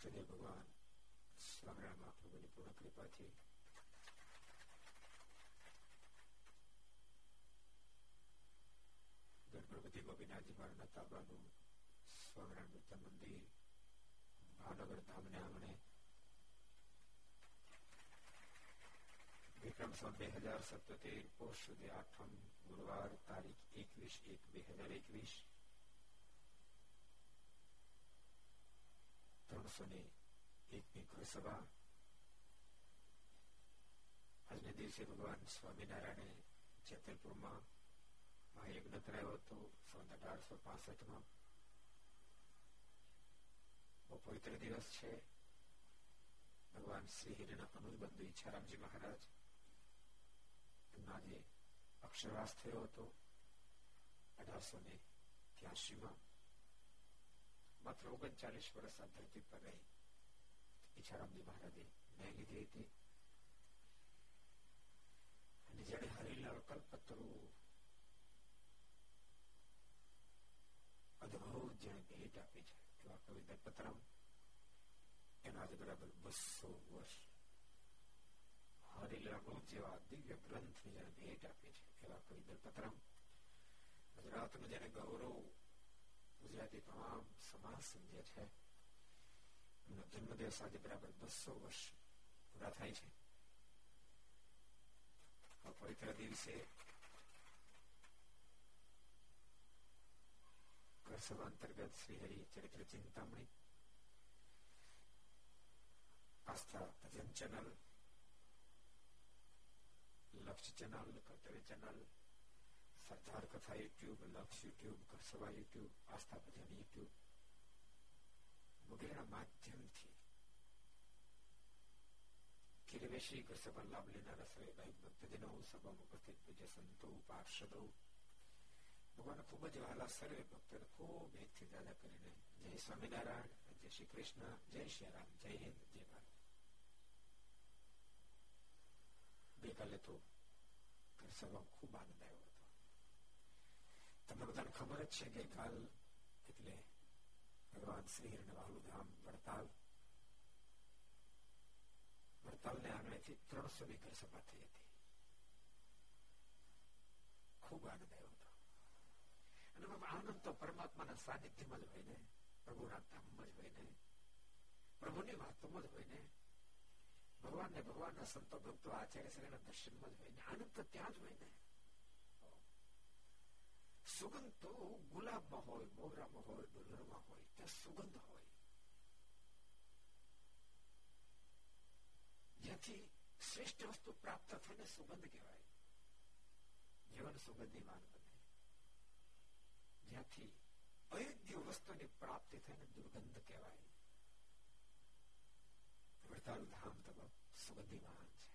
કૃષ્ણદેવ ભગવાન સ્વામિનારાયણ મહાપ્રભુની પૂર્ણ કૃપાથી ગણપતિ ગોપીનાથજી મારના તાબાનું સ્વામિનારાયણ મંદિર ભાવનગર ધામને આંગણે વિક્રમ સંવત 2077 પોષ સુદ 8 ગુરુવાર તારીખ 21/1/2021 301 ગૃહસભા. આજના દિવસે ભગવાન સ્વામિનારાયણે જેતલપુરમાં મહાયજ્ઞ કરાયો હતો 1865માં. બહુ પવિત્ર દિવસ છે. ભગવાન શ્રી હિરના અનુબંધુ ઈચ્છારામજી મહારાજ આજે અક્ષરવાસ થયો હતો 1883માં. માત્ર 39 વર્ષ આ ધરતી પર રહી ઈચ્છારામજી મહારાજે મેં લીધી હતી. અને જ્યારે હરિલાલ કલ્પતરું અદભુત જેને ભેટ આપી છે એવા કવિ દત્તરામ એના આજે બરાબર 200 વર્ષ હરિલાલ જેવા દિવ્ય ગ્રંથની જેને ભેટ આપી છે એવા કવિ દત્તરામ ગુજરાતનું જેને ગૌરવ ગુજરાતી તમામ સમાજ સમજે છે એમનો જન્મદિવસ આજે બરાબર 200 વર્ષ પૂરા થાય છે. આ પવિત્ર દિવસે ગરસભા અંતર્ગત Shrihari Charitra Chintamani Aastha Bhajan channel Laksh channel Kartavya channel Sardar Katha YouTube Laksh YouTube ગરસભા યુટ્યુબ આસ્થા ભજન યુટ્યુબ વગેરેના માધ્યમથી ખીરવેશી ગરસભા લાભ લેનારા સર્વે ભાઈ ભક્તજનો સભામાં ઉપસ્થિત પૂજ્ય સંતો પાર્ષદો ભગવાન ખૂબ જ વહાલા સર્વે ભક્તોને ખૂબ એકથી દાદા કરીને જય સ્વામિનારાયણ જય શ્રી કૃષ્ણ જય શ્રી રામ જય હિન્દ જય ભારત. ગઈકાલે તો ગરસભા ખૂબ આનંદ આવ્યો હતો. તમને બધાને ખબર જ છે ગઈકાલ એટલે ભગવાન શ્રી હિરણ્યવાહુ ધામ વડતાલને આંગણેથી 300 ગરસભા થઈ હતી. ખૂબ આનંદ આવ્યો. આનંદ તો પરમાત્માના સાનિધ્યમાં જ હોય ને, પ્રભુના ધામમાં જ હોય ને, પ્રભુની વાતોમાં જ હોય ને, ભગવાનને ભગવાનના સંતો ભક્તો આચાર્યશ્રીના દર્શનમાં જ હોય ને, આનંદ તો ત્યાં જ હોય ને. સુગંધ તો ગુલાબમાં હોય, મોગરામાં હોય, ડુલરમાં હોય, ત્યાં સુગંધ હોય. જ્યાંથી શ્રેષ્ઠ વસ્તુ પ્રાપ્ત થઈને સુગંધ કહેવાય. જીવન સુગંધની વાત જ્યાંથી અયોગ્ય વસ્તુની પ્રાપ્તિ થઈને દુર્ગંધ કહેવાય. વડતાલ ધામ તો સુગંધીવાન છે.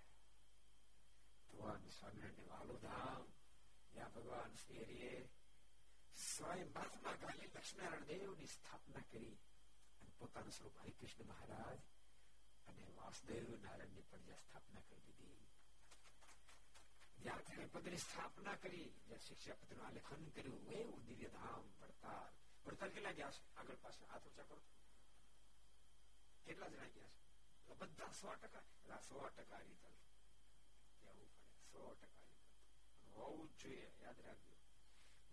ભગવાન સ્વામિનારાયણ વાલો ધામ જ્યાં ભગવાન શ્રી હરિએ સ્વયં મહાત્મા ગાંધી લક્ષ્મીનારાયણ દેવની સ્થાપના કરી અને પોતાનું સ્વરૂપ હરિકૃષ્ણ મહારાજ અને વાસુદેવ નારાયણની પણ જ્યાં સ્થાપના કરી દીધી, જ્યાં પદની સ્થાપના કરી, જ્યાં શિક્ષા પત્ર નું આલેખન કર્યું, એવું દિવ્ય ધામ વડતાલ. વડતાલ કેટલા ગયા છે? આગળ પાછળ હાથ ઊંચા કરો. કેટલા જણા ગયા છે? બધા 100%. 100% રીતલ કહેવું પડે. 100% હોવું જ જોઈએ. યાદ રાખજો.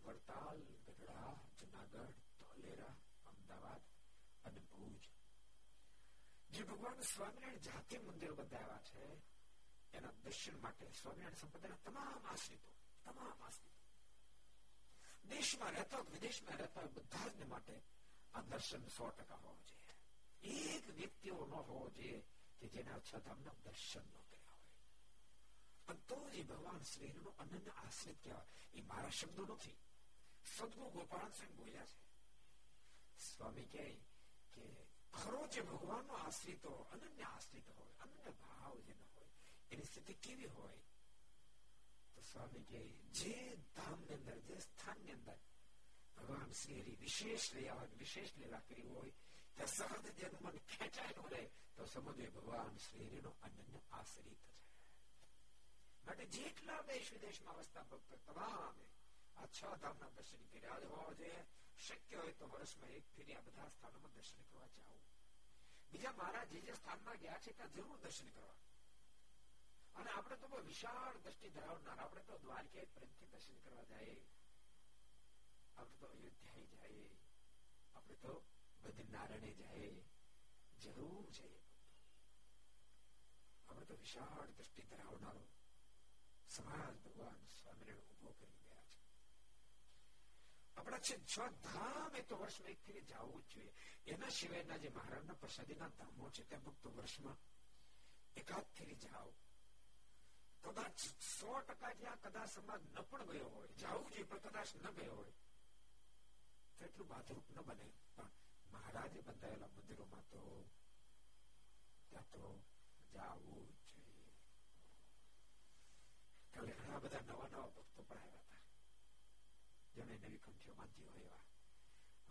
વડતાલ, ગઢડા, જુનાગઢ, ધોલેરા, અમદાવાદ અને ભુજ જે ભગવાન સ્વામિનારાયણ જાતે મંદિરો બંધાવ્યા છે એના દર્શન માટે સ્વામિનારાયણ સંપ્રદાયના તમામ આશ્રિતો, તમામ આશ્રિતો દેશમાં રહેતા વિદેશમાં રહેતા બધા જ માટે આ દર્શન 100% હોવું જોઈએ. એક વ્યક્તિ એવો ન હોવો જોઈએ કે જેના છધામના દર્શન ન કર્યા હોય. અને તો એ ભગવાન શ્રીનો અનન્ય આશ્રિત કહેવાય. એ મારા શબ્દો નથી, સદગુરુ ગોપાલ સિંહ બોલ્યા છે. સ્વામી કહે કે ખરો જે ભગવાનનો આશ્રિતો અનન્ય આશ્રિત હોય, અનન્ય ભાવ જેનો એની સ્થિતિ કેવી હોય તો સ્વામી કે જે ધામની અંદર, જે સ્થાનની અંદર ભગવાન શ્રી હરિ વિશેષ રહ્યા હોય, વિશેષ લીલા કરી હોય, ત્યાં સહજ જેનું મન ખેંચાયેલું રહે તો સમજે ભગવાન શ્રી હરિનો અનન્ય આશ્રિત છે. માટે જેટલા દેશ વિદેશમાં વસતા ભક્તો તમામે આ 6 ધામના દર્શન કર્યા જ હોવા જોઈએ. શક્ય હોય તો વર્ષમાં 1 ફેરી આ બધા સ્થાનોમાં દર્શન કરવા જાઓ. બીજા મહારાજ જે જે સ્થાનમાં ગયા છે ત્યાં જરૂર દર્શન કરવા. અને આપણે તો બહુ વિશાળ દ્રષ્ટિ ધરાવનાર, આપણે તો દ્વારકા પ્રેમથી દર્શન કરવા જઈએ, આપણે તો અયોધ્યા જઈએ, આપણે તો બદ્રીનારાયણે જઈએ, જરૂર જઈએ. આપણે તો વિશાળ દ્રષ્ટિ ધરાવનારો સમાજ ભગવાન સ્વામિનારાયણ ઉભો કરી ગયા છે. આપણા છે છ ધામ, એ તો વર્ષમાં એક ફેરે જવું જ જોઈએ. એના સિવાયના જે મહારાજના પ્રસાદીના ધામો છે ત્યાં ભક્તો વર્ષમાં એકાદ ફેરી જાઓ. કદાચ 100% જ્યાં કદાચ સમાજ ન પણ ગયો હોય, જવું જોઈએ પણ કદાચ ન ગયો હોય તો એટલું બાધરૂપ ન બને. પણ મહારાજે બંધાયેલા મંદિરોમાં તો ત્યાં તો જવું જોઈએ. કાલે ઘણા બધા નવા નવા ભક્તો પણ આવ્યા હતા, જેમણે નવી કંઠીઓ બાંધી હોય એવા,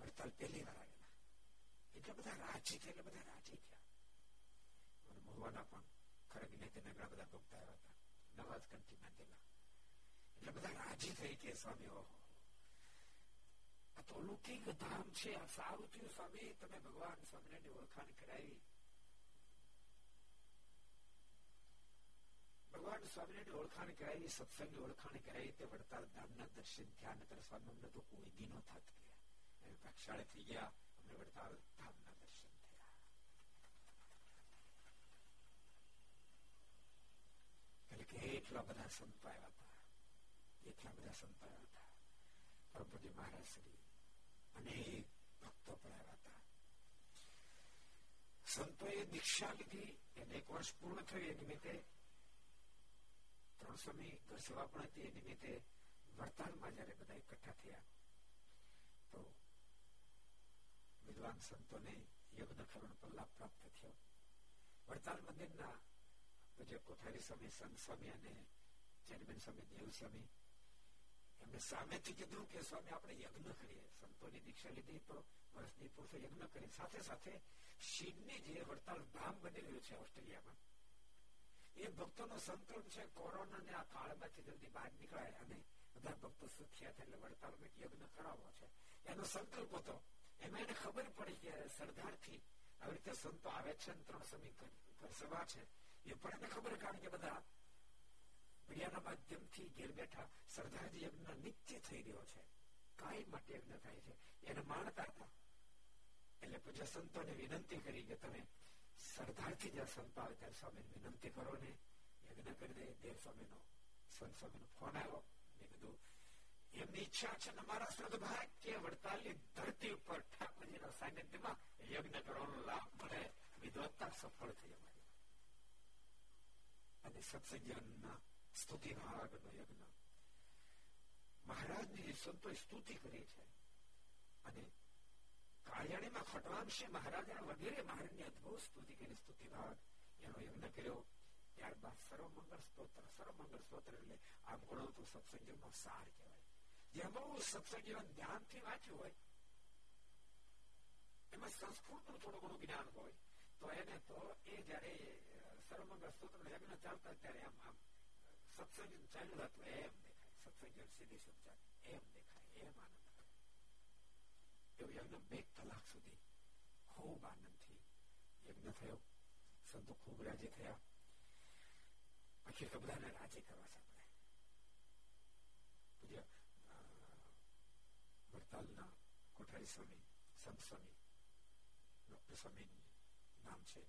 હડતાલ પહેલી વાર આવેલા, એટલે બધા રાજી થયા, એટલે બધા રાજી થયા. અને મહુવાના પણ ખરેખર તેના ઘણા બધા ભક્ત આવ્યા હતા, નવા જ કંઠી બાંધેલા, એટલે બધા રાજી થઈ કે સ્વામી ઓહો આ તો અલૌકિક ધામ છે, આ સારું થયું સ્વામી, તમે ભગવાન સ્વામિનારાયણની ઓળખાણ કરાવી. ભગવાન સ્વામિનારાયણની ઓળખાણ કરાવી, સત્સંગની ઓળખાણ કરાવી, તે વડતાલ ધામના દર્શન ધ્યાન કરે. સ્વામી અમને તો કોઈ દી નો થાત ગયા, અમે ભાગશાળે થઈ ગયા, અમને વડતાલ ધામના દર્શન થયા. એટલે કેટલા બધા સંતો આવ્યા હતા, એટલા બધા સંતો આવ્યા હતા, પ્રભુજી મહારાજ શ્રી અનેક ભક્તો પણ આવ્યા હતા. સંતોએ દીક્ષા લીધી, એને એક વર્ષ પૂર્ણ થયું, એ નિમિત્તે 300મી ઘરસભા પણ હતી. એ નિમિત્તે વડતાલમાં જયારે બધા એકઠા થયા તો વિદ્વાન સંતોને યજ્ઞ કરવાનો પણ લાભ પ્રાપ્ત થયો. વડતાલ મંદિરના પૂજ્ય કોઠારી સ્વામી, સંત સ્વામી અને ચેરમેન સ્વામી, દેવ સ્વામી, એમને સામેથી કીધું કે સ્વામી આપણે યજ્ઞ કરીએ. સંતોની દીક્ષા લીધી તો વર્ષની પૂરતો યજ્ઞ કરીએ. સાથે સાથે શિવની જે વડતાલ ધામ બનેલું છે ઓસ્ટ્રેલિયામાં, એ ભક્તોનો સંકલ્પ છે કોરોનાને આ કાળમાંથી જલ્દી બહાર નીકળાય અને બધા ભક્તો સુખ્યા થાય એટલે વડતાલમાં યજ્ઞ કરાવવો છે, એનો સંકલ્પ હતો. એમાં એને ખબર પડી કે સરદારથી આવી રીતે સંતો આવે છે ને 300મી ઘરસભા છે, એ પણ એને ખબર, કારણ કે બધા મીડિયાના માધ્યમથી ઘેર બેઠા સરદારજી યજ્ઞ નિત્ય થઈ રહ્યો છે, કાંઈ માટે યજ્ઞ થાય છે એને માણતા હતા. એટલે પૂજા સંતોને વિનંતી કરી કે તમે સરદારથી જ્યાં સંતો આવે ત્યારે સ્વામીને વિનંતી કરો ને યજ્ઞ કરી દે. દેવ સ્વામીનો, સંત સ્વામીનો ફોન આવ્યો. મેં કીધું એમની ઈચ્છા છે ને મારા સદભાગ કે વડતાલની ધરતી ઉપર ઠાકોરજીના સાનિધ્યમાં યજ્ઞ કરવાનો લાભ મળે, વિદ્વત્તા સફળ થઈ અમારી. અને સત્સંગના સ્તુતિ ભાગનો યજ્ઞ મહારાજની સંતોએ સ્તુતિ કરી છે અને કાર્યાણીમાં ખટવાંશે મહારાજ વગેરે મહારાજની અદભુત સ્તુતિ કરી, સ્તુતિ ભાગ એનો યજ્ઞ કર્યો. ત્યારબાદ સર્વમંગળ સ્તોત્ર, સર્વમંગળ સ્તોત્ર એટલે આમ ગણો તો સત્સંગનો સાર કહેવાય. જે બહુ સત્સંગના ધ્યાનથી વાંચ્યું હોય, એમાં સંસ્કૃતનું થોડું ઘણું જ્ઞાન હોય તો એને તો એ જયારે સર્વમંગળ સ્તોત્રનો યજ્ઞ ચાલતા ત્યારે આમ આમ સત્સંગ ચાલુ હતું એમ દેખાય, સત્સંગ સીધી શબ્દ એમ દેખાય, એમ આનંદ યજ્ઞ 2 કલાક સુધી ખૂબ આનંદથી યજ્ઞ થયો. સંતો ખૂબ રાજી થયા. આખી તો બધાને રાજી કરવા સાંભળે. પૂજ્ય વડતાલના કોઠારી સ્વામી, સંત સ્વામી, ડોક્ટર સ્વામી નામ છે,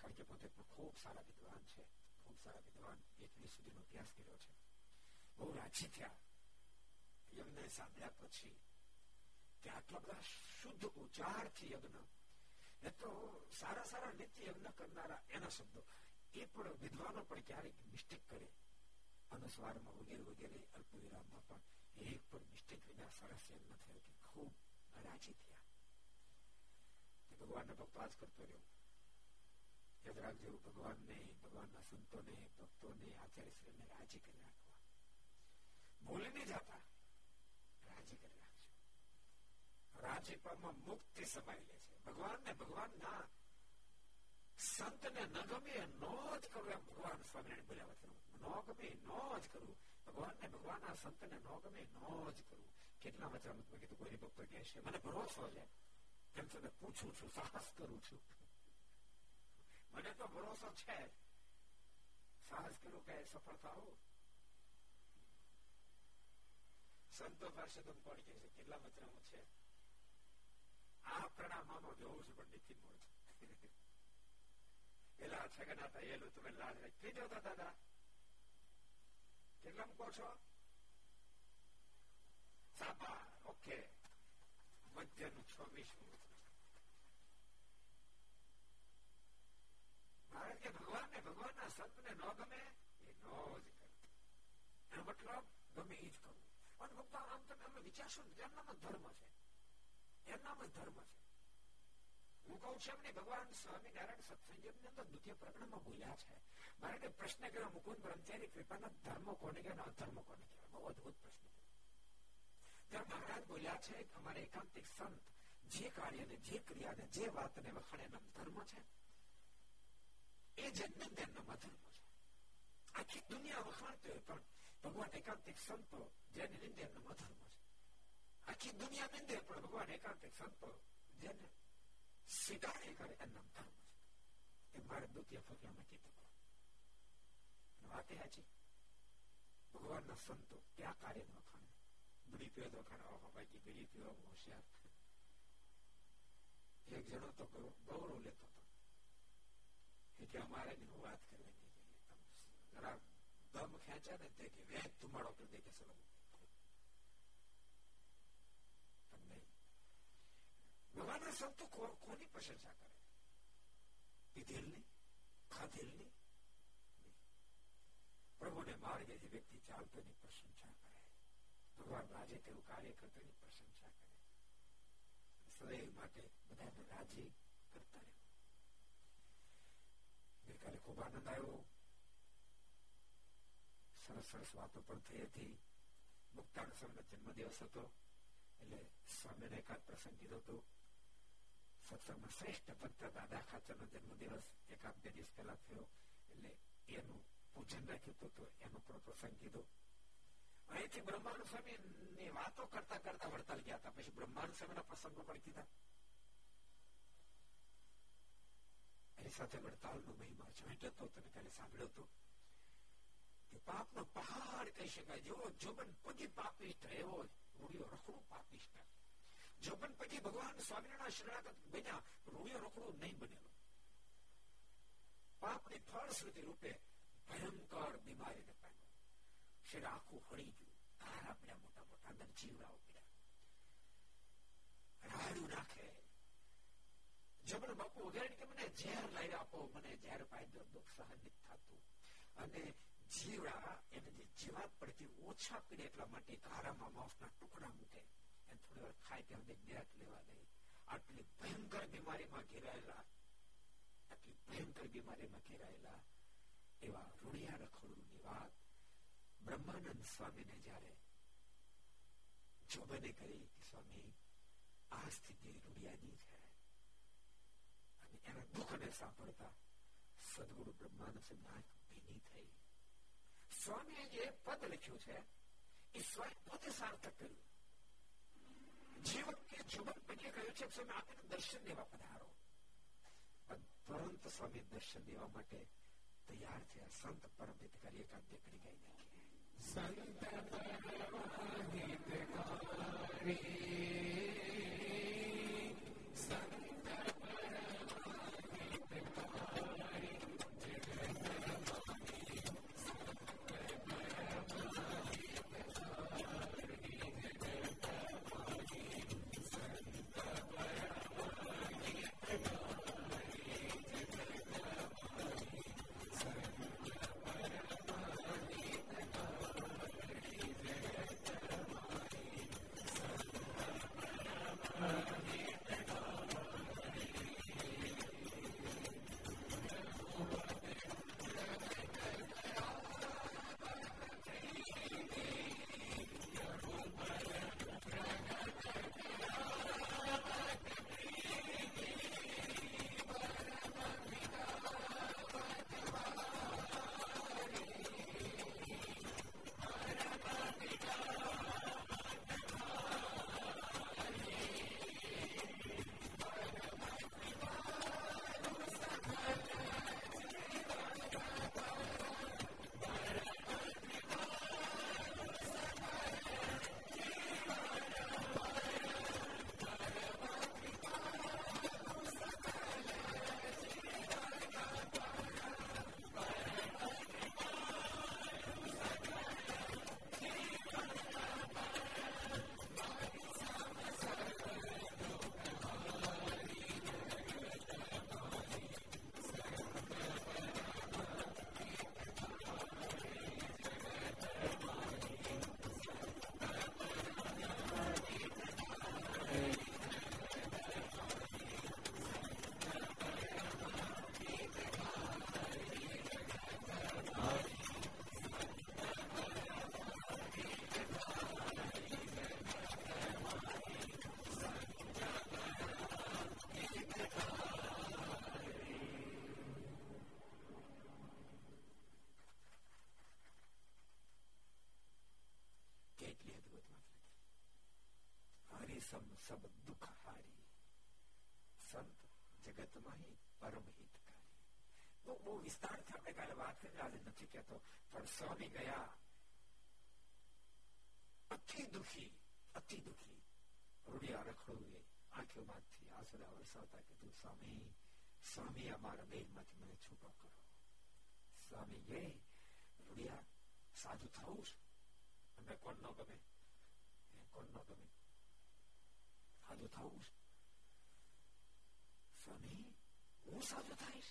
કારણ કે પોતે પણ ખૂબ સારા વિદ્વાન છે, ખૂબ સારા વિદ્વાન, 21 સુધીનો અભ્યાસ કર્યો છે. બહુ રાજી થયા યજ્ઞ સાંભળ્યા પછી કે આટલા બધા શુદ્ધ ઉચ્ચારથી યજ્ઞ. એ તો સારા સારા નિત્ય યજ્ઞ કરનારા એના શબ્દો, એ પણ વિદ્વાનો પણ ક્યારેક મિસ્ટેક કરે અનુસ્વારમાં વગેરે વગેરે, અલ્પ વિરામમાં પણ એક પણ મિસ્ટેક વિના સરસ યજ્ઞ થયો કે ખૂબ રાજી થયા. ભગવાનના ભક્તો આજ કરતો રહ્યો. યાદ રાખજો, ભગવાનને, ભગવાનના સંતોને, ભક્તોને, આચાર્યશ્રીને રાજી કરી રાખવા, બોલીને જતા રાજી કરી રાખવા. રાજીપામાં મુક્તિ સમાઈ લે છે. ભગવાનને, ભગવાનના સંતને ન ગમે નો જ કરવું, એમ ભગવાન સ્વામિનારાયણ બોલ્યા હતા. નો ગમે નો જ કરવું, ભગવાનને, ભગવાનના સંતને નો ગમે નો જ કરવું. કેટલા વચરામૃતમાં કીધું, કોઈ ભક્તો કહેશે મને ભરોસો છે, એમ છતાં પૂછું છું, સાહસ કરું છું, મને તો ભરોસો છે, સાહસ કર્યું કે સફળતા હો. સંતો પાર્ષદો કોણ કહે છે, કેટલા મચરામાં છે આ પ્રણામો જોવું છું પણ નથી મળતું. પેલા છગન હતા એલું તમે લાલ થઈ જતા દાદા કેટલામ કહો છો સાબા ઓકે મધ્યનું 26 મિનિટ. કારણ કે ભગવાન ને ભગવાન ના સંત ને ન ગમે એ ન જ કરવું, મતલબ ગમે એ જ કરવું. પણ ભક્તો આમ તમે અમે વિચારશો ને એમનામાં ધર્મ છે, એમનામાં ધર્મ છે. હું કહું છું એમને ભગવાન સ્વામિનારાયણ સત્સંગની અંદર દ્વિતીય પ્રકરણમાં બોલ્યા છે. મારે કઈ પ્રશ્ન કર્યો મુકુંદ બ્રહ્મચારી કૃપાના ધર્મ કોને કહેવાય, અધર્મ કોને કહેવાય? બહુ અદભુત પ્રશ્ન કર્યો. ત્યારે મહારાજ બોલ્યા છે અમારા એકાંતિક સંત જે કાર્યને જે ક્રિયાને જે વાતને વખાણે એમ ધર્મ છે, એ જન્મધર્મ છે. આખી દુનિયા વખાણતી હોય પણ ભગવાન એકાંતિક સંતો જેને નિંદે એમનો અધર્મ છે. આખી દુનિયા નિંદે પણ ભગવાન એકાંતિક સંતો જેને સ્વીકારે કરે એમનો ધર્મ છે. એ મારે દ્વિતીય ફકરામાં કીધું વાત સાચી. ભગવાનના સંતો ક્યાં કાર્ય વખાણે? બીડી પીઓ તો વખાણ, બાકી બીડી પીઓ હોશિયાર. એક જણો તો ગૌરવ લેતો હતો કે અમારે હું વાત કરવાની જરા દમ ખેંચા ને તે કે વેદ ધુમાડો કરી દે કે સલો નહીં. ભગવાનના સંતો કોની પ્રશંસા કરે? પીધેલની, ખાધેલની? પ્રભુને માર્ગે જે વ્યક્તિ ચાલતો ની પ્રશંસા કરે, ભગવાન રાજે તેવું કાર્ય કરતો ની પ્રશંસા કરે. સદૈવ માટે બધાને રાજી કરતા રહે. ગઈકાલે ખૂબ આનંદ આવ્યો, સરસ સરસ વાતો પણ થઈ હતી. મુક્તાન સ્વામીનો જન્મદિવસ હતો એટલે સ્વામીને એકાદ પ્રસંગ કીધો હતો. સત્સંગમાં શ્રેષ્ઠ ભક્ત દાદા ખાચરનો જન્મદિવસ એકાદ બે દિવસ પહેલા થયો એટલે એનું પૂજન રાખ્યું હતું, એનો પણ પ્રસંગ કીધો. અહીંથી બ્રહ્માનંદ સ્વામીની વાતો કરતા કરતા વડતાલ ગયા હતા, પછી બ્રહ્માનંદ સ્વામીના પ્રસંગો પણ કીધા. સાથે વડતાલનો મહિમા જોઈતો હતો, તમે કાલે સાંભળ્યો હતો કે પાપનો પહાડ કહી શકાય. જેવો જોબન પગી પાપિષ્ટ એવો રૂડિયો રખડું પાપિષ્ટ. જોબન પગી ભગવાન સ્વામિનારાયણ શરણાગત બન્યા, રૂડિયો રખડું નહીં બનેલો. પાપની ફળશ્રુતિ રૂપે ભયંકર બીમારીને પામ્યો, શરીર આખું હળી ગયું, ઘારા પડ્યા, મોટા મોટા અંદર જીવડાઓ પડ્યા, રાડું નાખે. જબલ બાપુ વગેરે કે મને ઝેર લાવી આપો, મને ઝેર પાઈ દો, સહન નથી થતું. અને જીવડા એને જે જીવાત પડતી ઓછા પીડે એટલા માટે ઘારામાં માંસના ટુકડા મૂકે, એને થોડી વાર ખાય ત્યાં સુધી નિરાત લેવા દે. આટલી ભયંકર બીમારીમાં ઘેરાયેલા, આટલી ભયંકર બીમારીમાં ઘેરાયેલા એવા રૂણિયા રખડુની વાત બ્રહ્માનંદ સ્વામીને જયારે જોબને કરી કે સ્વામી આ સ્થિતિ રૂણિયાની છે, એના દુઃખને સાંભળતા સદગુરુ બ્રહ્માનંદ નાક ભીની થઈ. સ્વામીએ જે પદ લખ્યું છે એ સ્વામી પોતે સાર્થક કર્યું. જીવન કે જીવન બની કહ્યું છે સ્વામી આપને દર્શન દેવા પધારો, પરંતુ સ્વામી દર્શન દેવા માટે તૈયાર થયા. સંત પરમિત કરી એકાંત કરી ગઈ સંત આત્મા પરમ હિતકારી. બહુ બહુ વિસ્તારથી આપણે કાલે વાત કરી, આજે નથી કહેતો, પણ સ્વામી ગયા અતિ દુઃખી, અતિ દુઃખી, રૂડિયા રખડું, આંખો માંથી આસુડા વરસાવતા, કીધું સ્વામી, સ્વામી અમારા બેન માંથી મને છૂટો કરો. સ્વામી ગે રૂડિયા સાધુ થવું છે, અમે કોણ ન ગમે, કોણ ન ગમે, સાધુ થવું છે. સ્વામી હું સાધુ થઈશ?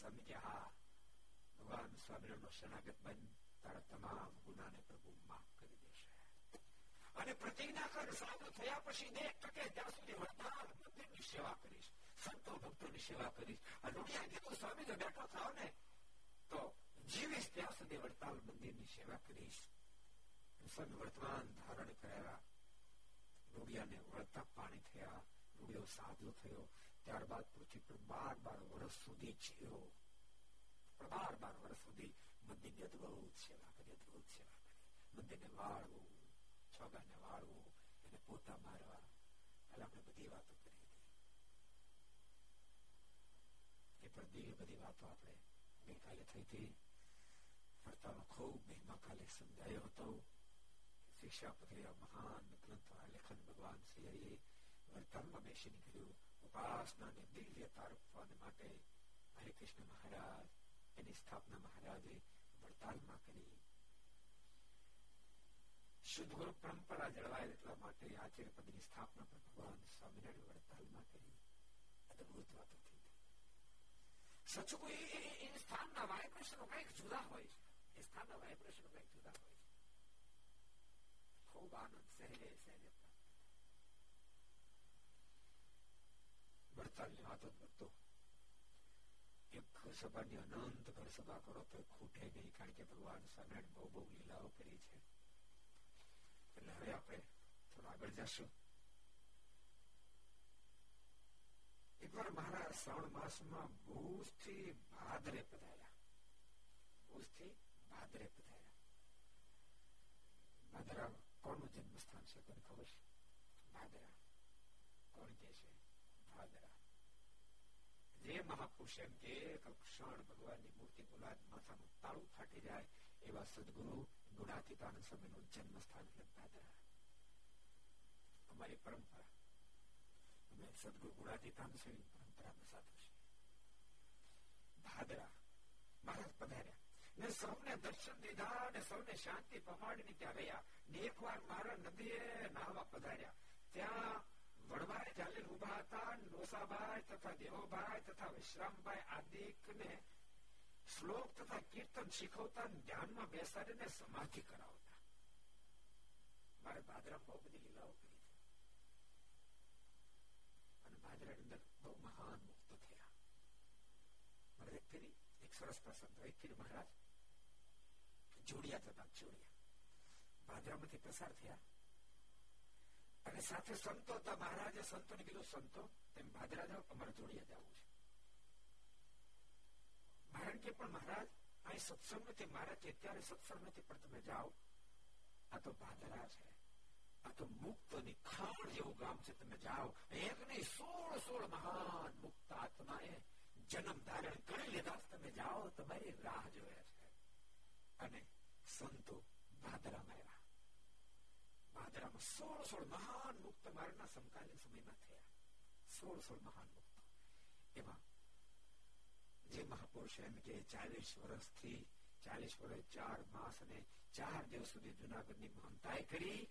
સ્વામી કે હા, ભગવાન સ્વામિનારાયણ નો શરણાગત બન, તારા તમામ ગુનાને પ્રભુ માફ કરી દેશે. અને પ્રતિજ્ઞા કર, સાધુ થયા પછી 1% ત્યાં સુધી વડતાલ મંદિરની સેવા કરીશ, સંતો ભક્તોની સેવા કરીશ. અને રૂપિયા કીધું સ્વામી જો બેઠો થાવ ને તો જીવીશ ત્યાં સુધી વડતાલ મંદિરની સેવા કરીશ. સ્વામી વર્તમાન ધારણ કર્યા, રૂપિયાને વળતા પાણી થયા, રૂપિયો સાધુ થયો. ત્યારબાદ પૃથ્વી પર 12 વર્ષ સુધી જીવ્યો, 12 વર્ષ સુધી મંદિરની અદભુત સેવા કરી, અદભુત સેવા કરી, મંદિરને વાળવું, છોગાને વાળવું, એને પોતા મારવા, એટલે આપણે બધી વાતો કરી હતી. એ પણ દિવ્ય બધી વાતો આપણે ગઈકાલે થઈ હતી. વર્તાનો ખૂબ મહિમા કાલે સમજાયો હતો. શિક્ષા પ્રક્રિયા મહાન ગ્રંથો લેખન ભગવાન શ્રી હરિએ વર્તનમાં બેસી નીકળ્યું ઉપાસનાને દિવ્યતા આપવા માટે. હરે કૃષ્ણ મહારાજ એની સ્થાપના મહારાજે વડતાલમાં કરી. શુદ્ધ ગુરુ પરંપરા જળવાય એટલા માટે આચાર્ય પદની સ્થાપના પણ ભગવાન સ્વામિનારાયણ વડતાલમાં કરી. અદભુત વાતો થઈ. સચુકું એ સ્થાનના વાઇબ્રેશનો કંઈક જુદા હોય છે, એ સ્થાનના વાઇબ્રેશનો કંઈક જુદા હોય છે. ખૂબ આનંદ સહેજે સહેજે વડતાલની વાતો કરતો. એક સભાની અનંત ઘરસભા કરો તો ખૂટે નહીં, કારણ કે ભગવાન સ્વામિનારાયણ બહુ બહુ લીલાઓ કરી છે. એટલે હવે આપણે થોડા આગળ જશું. એકવાર મહારાજ શ્રાવણ માસમાં ભુજથી ભાદરે પધાર્યા, ભુજથી ભાદરે પધાર્યા. ભાદરા કોણનું જન્મસ્થાન છે? કોને ખબર છે? ભાદરા કોણ કે છે? જે મહાપુરુષ એમ કે ક્ષણ ભગવાનની મૂર્તિ બોલાય માથાનું તાળું ફાટી જાય એવા સદગુરુ ગુણાતીતાનંદ સ્વામીનું જન્મસ્થાન ભાદરા. અમારી પરંપરા, અમે સદગુરુ ગુણાતીતાનંદ સ્વામીની પરંપરામાં સાધુ છે. ભાદરા મહારાજ પધાર્યા ને સૌને દર્શન દીધા ને સૌને શાંતિ પમાડીને ત્યાં રહ્યા ને એકવાર મહારાજ નદીએ નાહવા પધાર્યા. ત્યાં વડવાય ચાલીને ઉભા હતા નોસાભાઈ તથા દેવોભાઈ તથા વિશ્રામભાઈ આદિકને શ્લોક તથા કીર્તન શીખવતા, ધ્યાનમાં બેસાડીને સમાધિ કરાવતા. મારે ભાદરામાં બહુ બધી લીલાઓ કરી છે અને ભાદરાની અંદર બહુ મહાન મુક્ત થયા. મારે એક ફેરી એક સરસ પ્રસંગ થયો. એક ફેરી મહારાજ જોડિયા થતા, જોડિયા ભાદરામાંથી પસાર થયા અને સાથે સંતો હતા. મહારાજે સંતોને કીધું સંતો તેમ ભાદરા જાઓ, અમારે જોડિયા જવું છે. મહારાજ કે પણ મહારાજ અહીં સત્સંગ નથી. મહારાજ કે અત્યારે સત્સંગ નથી, પણ તમે જાઓ, આ તો ભાદરા છે, આ તો મુક્તની ખાણ જેવું ગામ છે, તમે જાઓ. એક નહીં 16 મહાન મુક્ત આત્માએ જન્મ ધારણ કરી લીધા, તમે જાઓ, તમારી રાહ જોયા છે. અને સંતો ભાદરામાં આવ્યા. ભાદરામાં 16 મહાન મુક્ત મારના સમકાલીન સમયમાં થયા. 16 મહાન મુક્ત એમાં જે મહાપુરુષ એમ કે 40 વર્ષથી 40 વર્ષ 4 માસ અને 4 દિવસ સુધી જુનાગઢની મહાનતાઈ કરી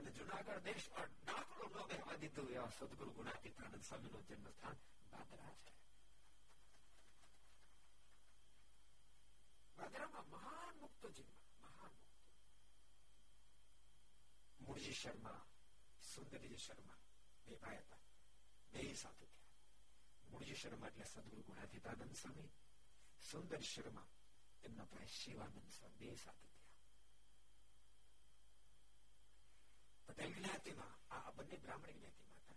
અને જુનાગઢ દેશમાં દાખલો ન બેહવા દીધું એવા સદગુરુ ગુણાતીતાનંદ સ્વામીનું જન્મસ્થાન ભાદરા છે. ભાદરામાં મહાન મુક્ત જન્મ મુરજી શર્મા, સુંદરજી શર્મા બે ભાઈ હતા, બે સાધુ થયા. મુરજી શર્મા એટલે સદગુરુ ગુણાતીતાનંદ સ્વામી, સુંદર શર્મા એમના ભાઈ શિવાનંદ સ્વામી, બે સાધુ થયા. પટેલ જ્ઞાતિમાં આ બંને બ્રાહ્મણ જ્ઞાતિમાં હતા.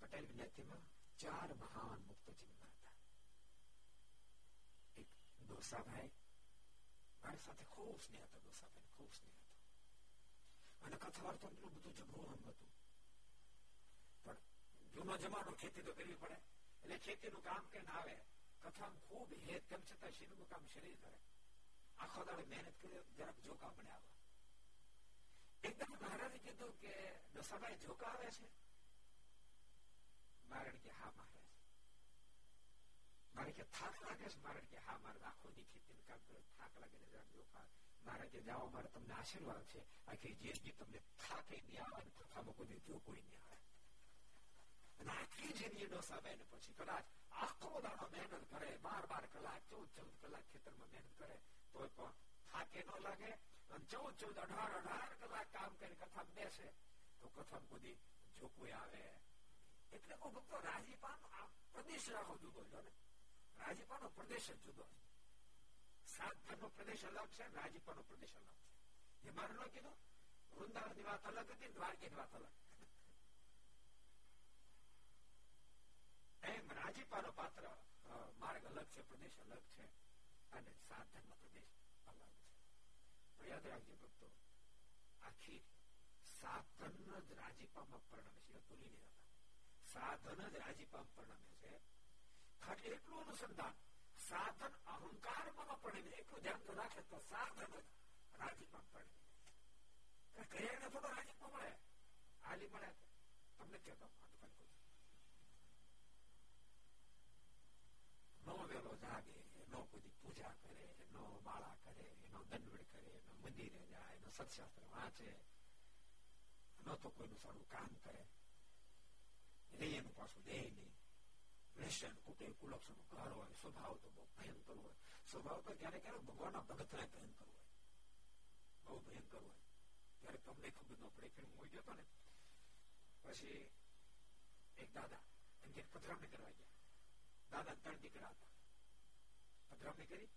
પટેલ જ્ઞાતિમાં 4 મહાન મુક્ત જન્મ હતા. એક ડોસાભાઈ, મારી સાથે ખૂબ સ્નેહ હતો, ડોસાભાઈ ખૂબ સ્નેહ હતો અને કથા વાર્તા એટલું બધું જમવાનું હતું. પણ જૂનો જમાનો ખેતી તો કરવી પડે એટલે ખેતીનું કામ કરીને આવે, કથામાં ખૂબ હેત, તેમ છતાં શરીરનું કામ શરીર કરે, આખો દાડે મહેનત કરે, જરાક જોકા બનાવે. એકદમ મહારાજે કીધું કે દશાભાઈ જોકા આવે છે? મહારાજ કે હા મહારાજ. મારે કે થાક લાગે છે? મહારાજ કે હા મારે આખો દી ખેતીનું કામ કરે, થાક લાગે ને જરાક જોકા. મારા કે જાઓ, મારે તમને આશીર્વાદ છે, આખી જિંદગી તમને થાકે નહીં આવે, થાકમાં કોઈ જો કોઈ નહીં આવે. રાજીપાનો પ્રદેશ જ જુદો છે, સાધનો પ્રદેશ અલગ છે, રાજીપાનો પ્રદેશ અલગ છે. એ મારે ન કીધું, વૃંદાવન ની વાત અલગ હતી, દ્વારકા ની વાત અલગ. એમ રાજીપાનો પાત્ર માર્ગ અલગ છે, પ્રદેશ અલગ છે, અને સાધનનો પ્રદેશ અલગ છે. યાદ રાખજો ભક્તો, આખી સાધન જ રાજીપામાં પરિણમે છે, ભૂલી નહીં જતા. સાધન જ રાજીપામાં પરિણમે છે, ખાલી એટલું અનુસંધાન સાધન અહંકારમાં પરિણમે, એટલું ધ્યાન તો રાખે તો સાધન જ રાજીપામાં પરિણમે. ઘરેને થોડો રાજીપો મળે, હાલી મળે, તમને કહેતો નો વેલો જાગે, નો કોઈ પૂજા કરે, નો માળા કરે, નો દંડવડ કરે, નો મંદિરે જાય, નો સત્શાસ્ત્ર વાંચે, નો તો કોઈનું સારું કામ કરે, એનું પાછું દે નહીં. વેસન કુટે કુલક્ષનો ઘર હોય, સ્વભાવ તો બહુ ભયંકર હોય. સ્વભાવ તો ક્યારેક ક્યારેક ભગવાનના ભગતને ભયંકર હોય, બહુ ભયંકર હોય. ત્યારે તમને ખબર ન પડે. ફેર હું ગયો હતો ને, પછી એક દાદા એમ કે પધરામણી કરવા ગયા. દાદા ત્રણ દીકરા હતા, પધરામણી કરી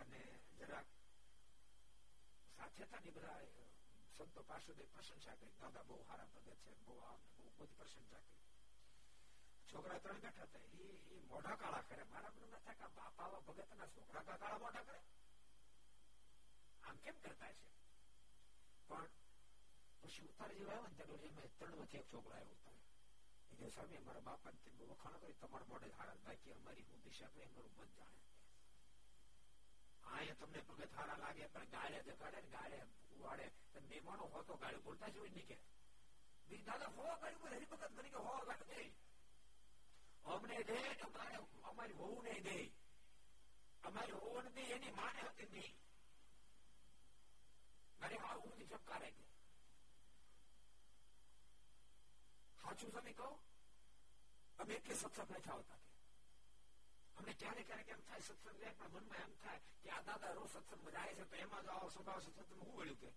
અને જરાક સાથે હતા ને બધા સંતો પાર્ષદોએ પ્રશંસા કરી, દાદા બહુ સારા ભગત છે, બહુ બહુ બધી પ્રશંસા કરી. છોકરા ત્રણ બેઠા હતા, એ મોઢા કાળા કરે. મારા મને ના થાય કે બાપા આવા ભગત ના છોકરા કાળા મોઢા કરે, આમ કેમ કરતા છે? પણ પછી ઉતારે જેવા આવ્યો ને ત્યારે ત્રણ વચ્ચે એક છોકરા આવ્યો ઉતારે. સ્વામી અમારા બાપા ને વખાણ કરી, તમારા મોઢે હારા, બાકી અમારી હું દિશા કરી, અમારું મન જાણે. હા, તમને ભગત હારા લાગે પણ ગાળે જગાડે ને ગાળે ઉવાડે, મહેમાનો હો તો ગાળે બોલતા જ હોય નહીં કે બીજ દાદા હો ગાળ્યું, હરિભગત તરીકે હો ગાળું દે, અમને દે ને અમારી હોવું નહીં દે, અમારી હોવું દે એની માને હતી નહીં, મારે હા હું ચપકારે ગયો. સાચું તમે કહો, અમે એટલી સત્સંગ નથી આવતા કે અમને ક્યારેક ક્યારેક એમ થાય સત્સંગ જાય, પણ મનમાં એમ થાય કે આ દાદા રોજ સત્સંગમાં જાય છે, તો એમાં જ આવો સ્વભાવ સત્સંગ હું વળ્યું કે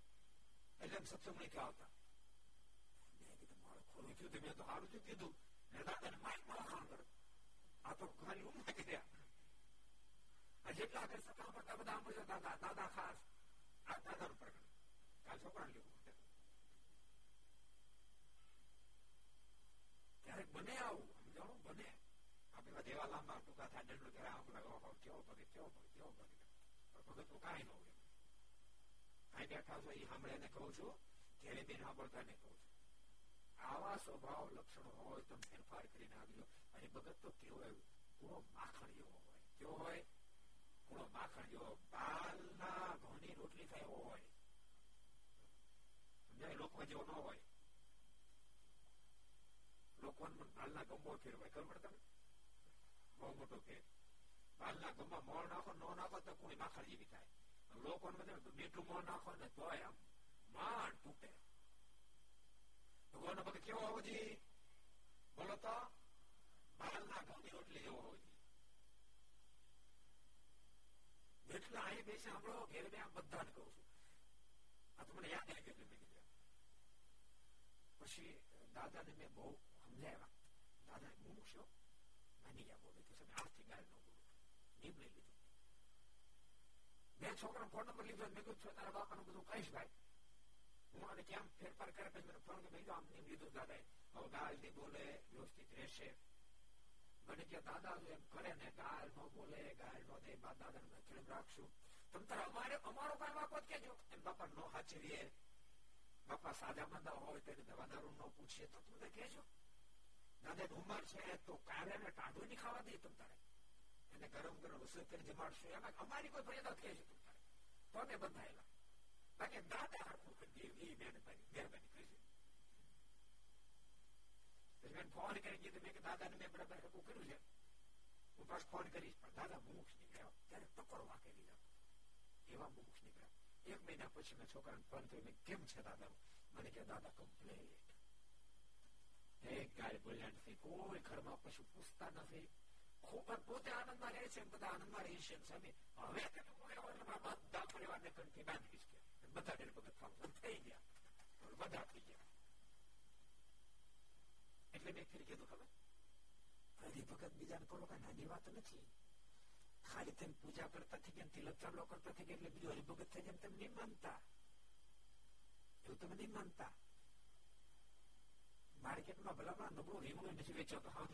એટલે એમ સત્સંગ નથી આવતા. મારું ખોલું થયું હતું, મેં તો સારું થયું કીધું, મેં દાદાને માઇકમાં વખાણ કર્યું. આ તો મારી ઉમર કર્યા જેટલા આગળ સત્સંગ કરતા બધા આમ જ દાદા દાદા ખાસ આ દાદાનું પ્રકરણ કાલ છોકરાને લેવું. ક્યારેક બને આવું સમજાણું, બને આપણા દેવા લાંબા ટૂંકા થાય, કેવો ભગે કેવો ભગે કેવો ભગે, ભગત તો કાંઈ ન હોય. કાંઈ બેઠા છો એ સાંભળે કહું છું, ઘેરે બેન સાંભળતા ને કહું છું, આવા સ્વભાવ લક્ષણો હોય તમે ફેરફાર કરીને આવજો. અને ભગત તો કેવો હોય, કૂણો માખણ જેવો હોય. કેવો હોય? કૂણો માખણ જેવો, બાલના ઘઉંની રોટલી થાય એવો હોય, સમજાય? લોકો જેવો ન હોય, લોકોને બાલના ગમો ફેરવાય, ખબર પડે તમે? બહુ મોટો ફેર. બાલના ગમમાં મોણ નાખો ન નાખો તો કોઈ માખણ જેવી થાય, લોકોને મીઠું મોણ નાખો ને તોય આમ માણ તૂટે. ભગવાનનો ભગત કેવો હોવો જોઈએ? બોલો તો બાલના ગમની રોટલી જેવો હોવો જોઈએ. જેટલા અહીં બેસે સાંભળો, ઘેર મેં આમ બધાને કહું છું, આ તો મને યાદ આવી ગયું. મેં કીધું પછી દાદાને મેં બહુ સમજાવ્યા, દાદા મૂકશો માની ગયા, બોલે કે આજથી ગાય ન બોલું, નિયમ લઈ લીધો. મેં છોકરાનો ફોન નંબર લીધો, મેં કીધું તારા બાપાનું બધું કહીશ ભાઈ, હું અને કેમ ફેરફાર કરે. પછી મને ફોન કર્યો, આમ નિયમ લીધો દાદાએ, હવે ગાળ નહીં બોલે, વ્યવસ્થિત રહેશે. મને કે દાદા એમ કરે ને ગાળ ન બોલે, ગાળ ન દે, બા દાદાને મેં રાખશું. તમે તારા અમારો કાંઈ બાપો જ કહેજો, એમ બાપા ન હાચવીએ, બાપા સાજા માંદા હોય તો એને દવા દારૂ ન પૂછીએ તો તમે કહેજો. નાને ઘુમર છે તો કારેને ટાઢું નહીં ખાવા દઈએ તમ તારે, એને ગરમ ગરમ રસોઈ કરી જમાડશું, એમાં અમારી કોઈ ફરિયાદ થઈ છે તમ તારે તો અમે બંધાયેલા. બાકી દાદા હાથું કરી મહેરબાની કરી છે. મેં ફોન કરી દીધું, મેં દાદાને મેં બરાબર હકું કર્યું છે, હું બસ ફોન કરીશ, પણ દાદા મુમુક્ષ નીકળ્યા ત્યારે ટકોરવા કરી દીધા, એવા મુમુક્ષ નીકળ્યા. એક મહિના પછી મેં છોકરાને ફોન કર્યો, કેમ છે દાદા? મને કે દાદા કમ્પ્લેટ, એક ગાય બોલ્યા નથી, કોઈ ઘરમાં પશુ પૂછતા નથી, ખૂબ જ પોતે આનંદમાં રહે છે, બધા આનંદમાં રહી છે. સામે હવે બધા પરિવારને કંઠી બાંધીશ કે બધા ડેરબગત થઈ ગયા, બધા થઈ ગયા. એટલે મેં ફરી કીધું, ખબર હરિભગત બીજાને કરો કે નાની વાત નથી. ખાલી તમે પૂજા કરતા થઈ ગયા, તિલક ચાલો કરતા થઈ ગયા, એટલે બીજું હરિભગત થઈ ગયા, તમે નહીં માનતા, એવું તમે નહીં માનતા. માર્કેટમાં ભલામણ નબળું રીંગણું નથી વેચાતો, હા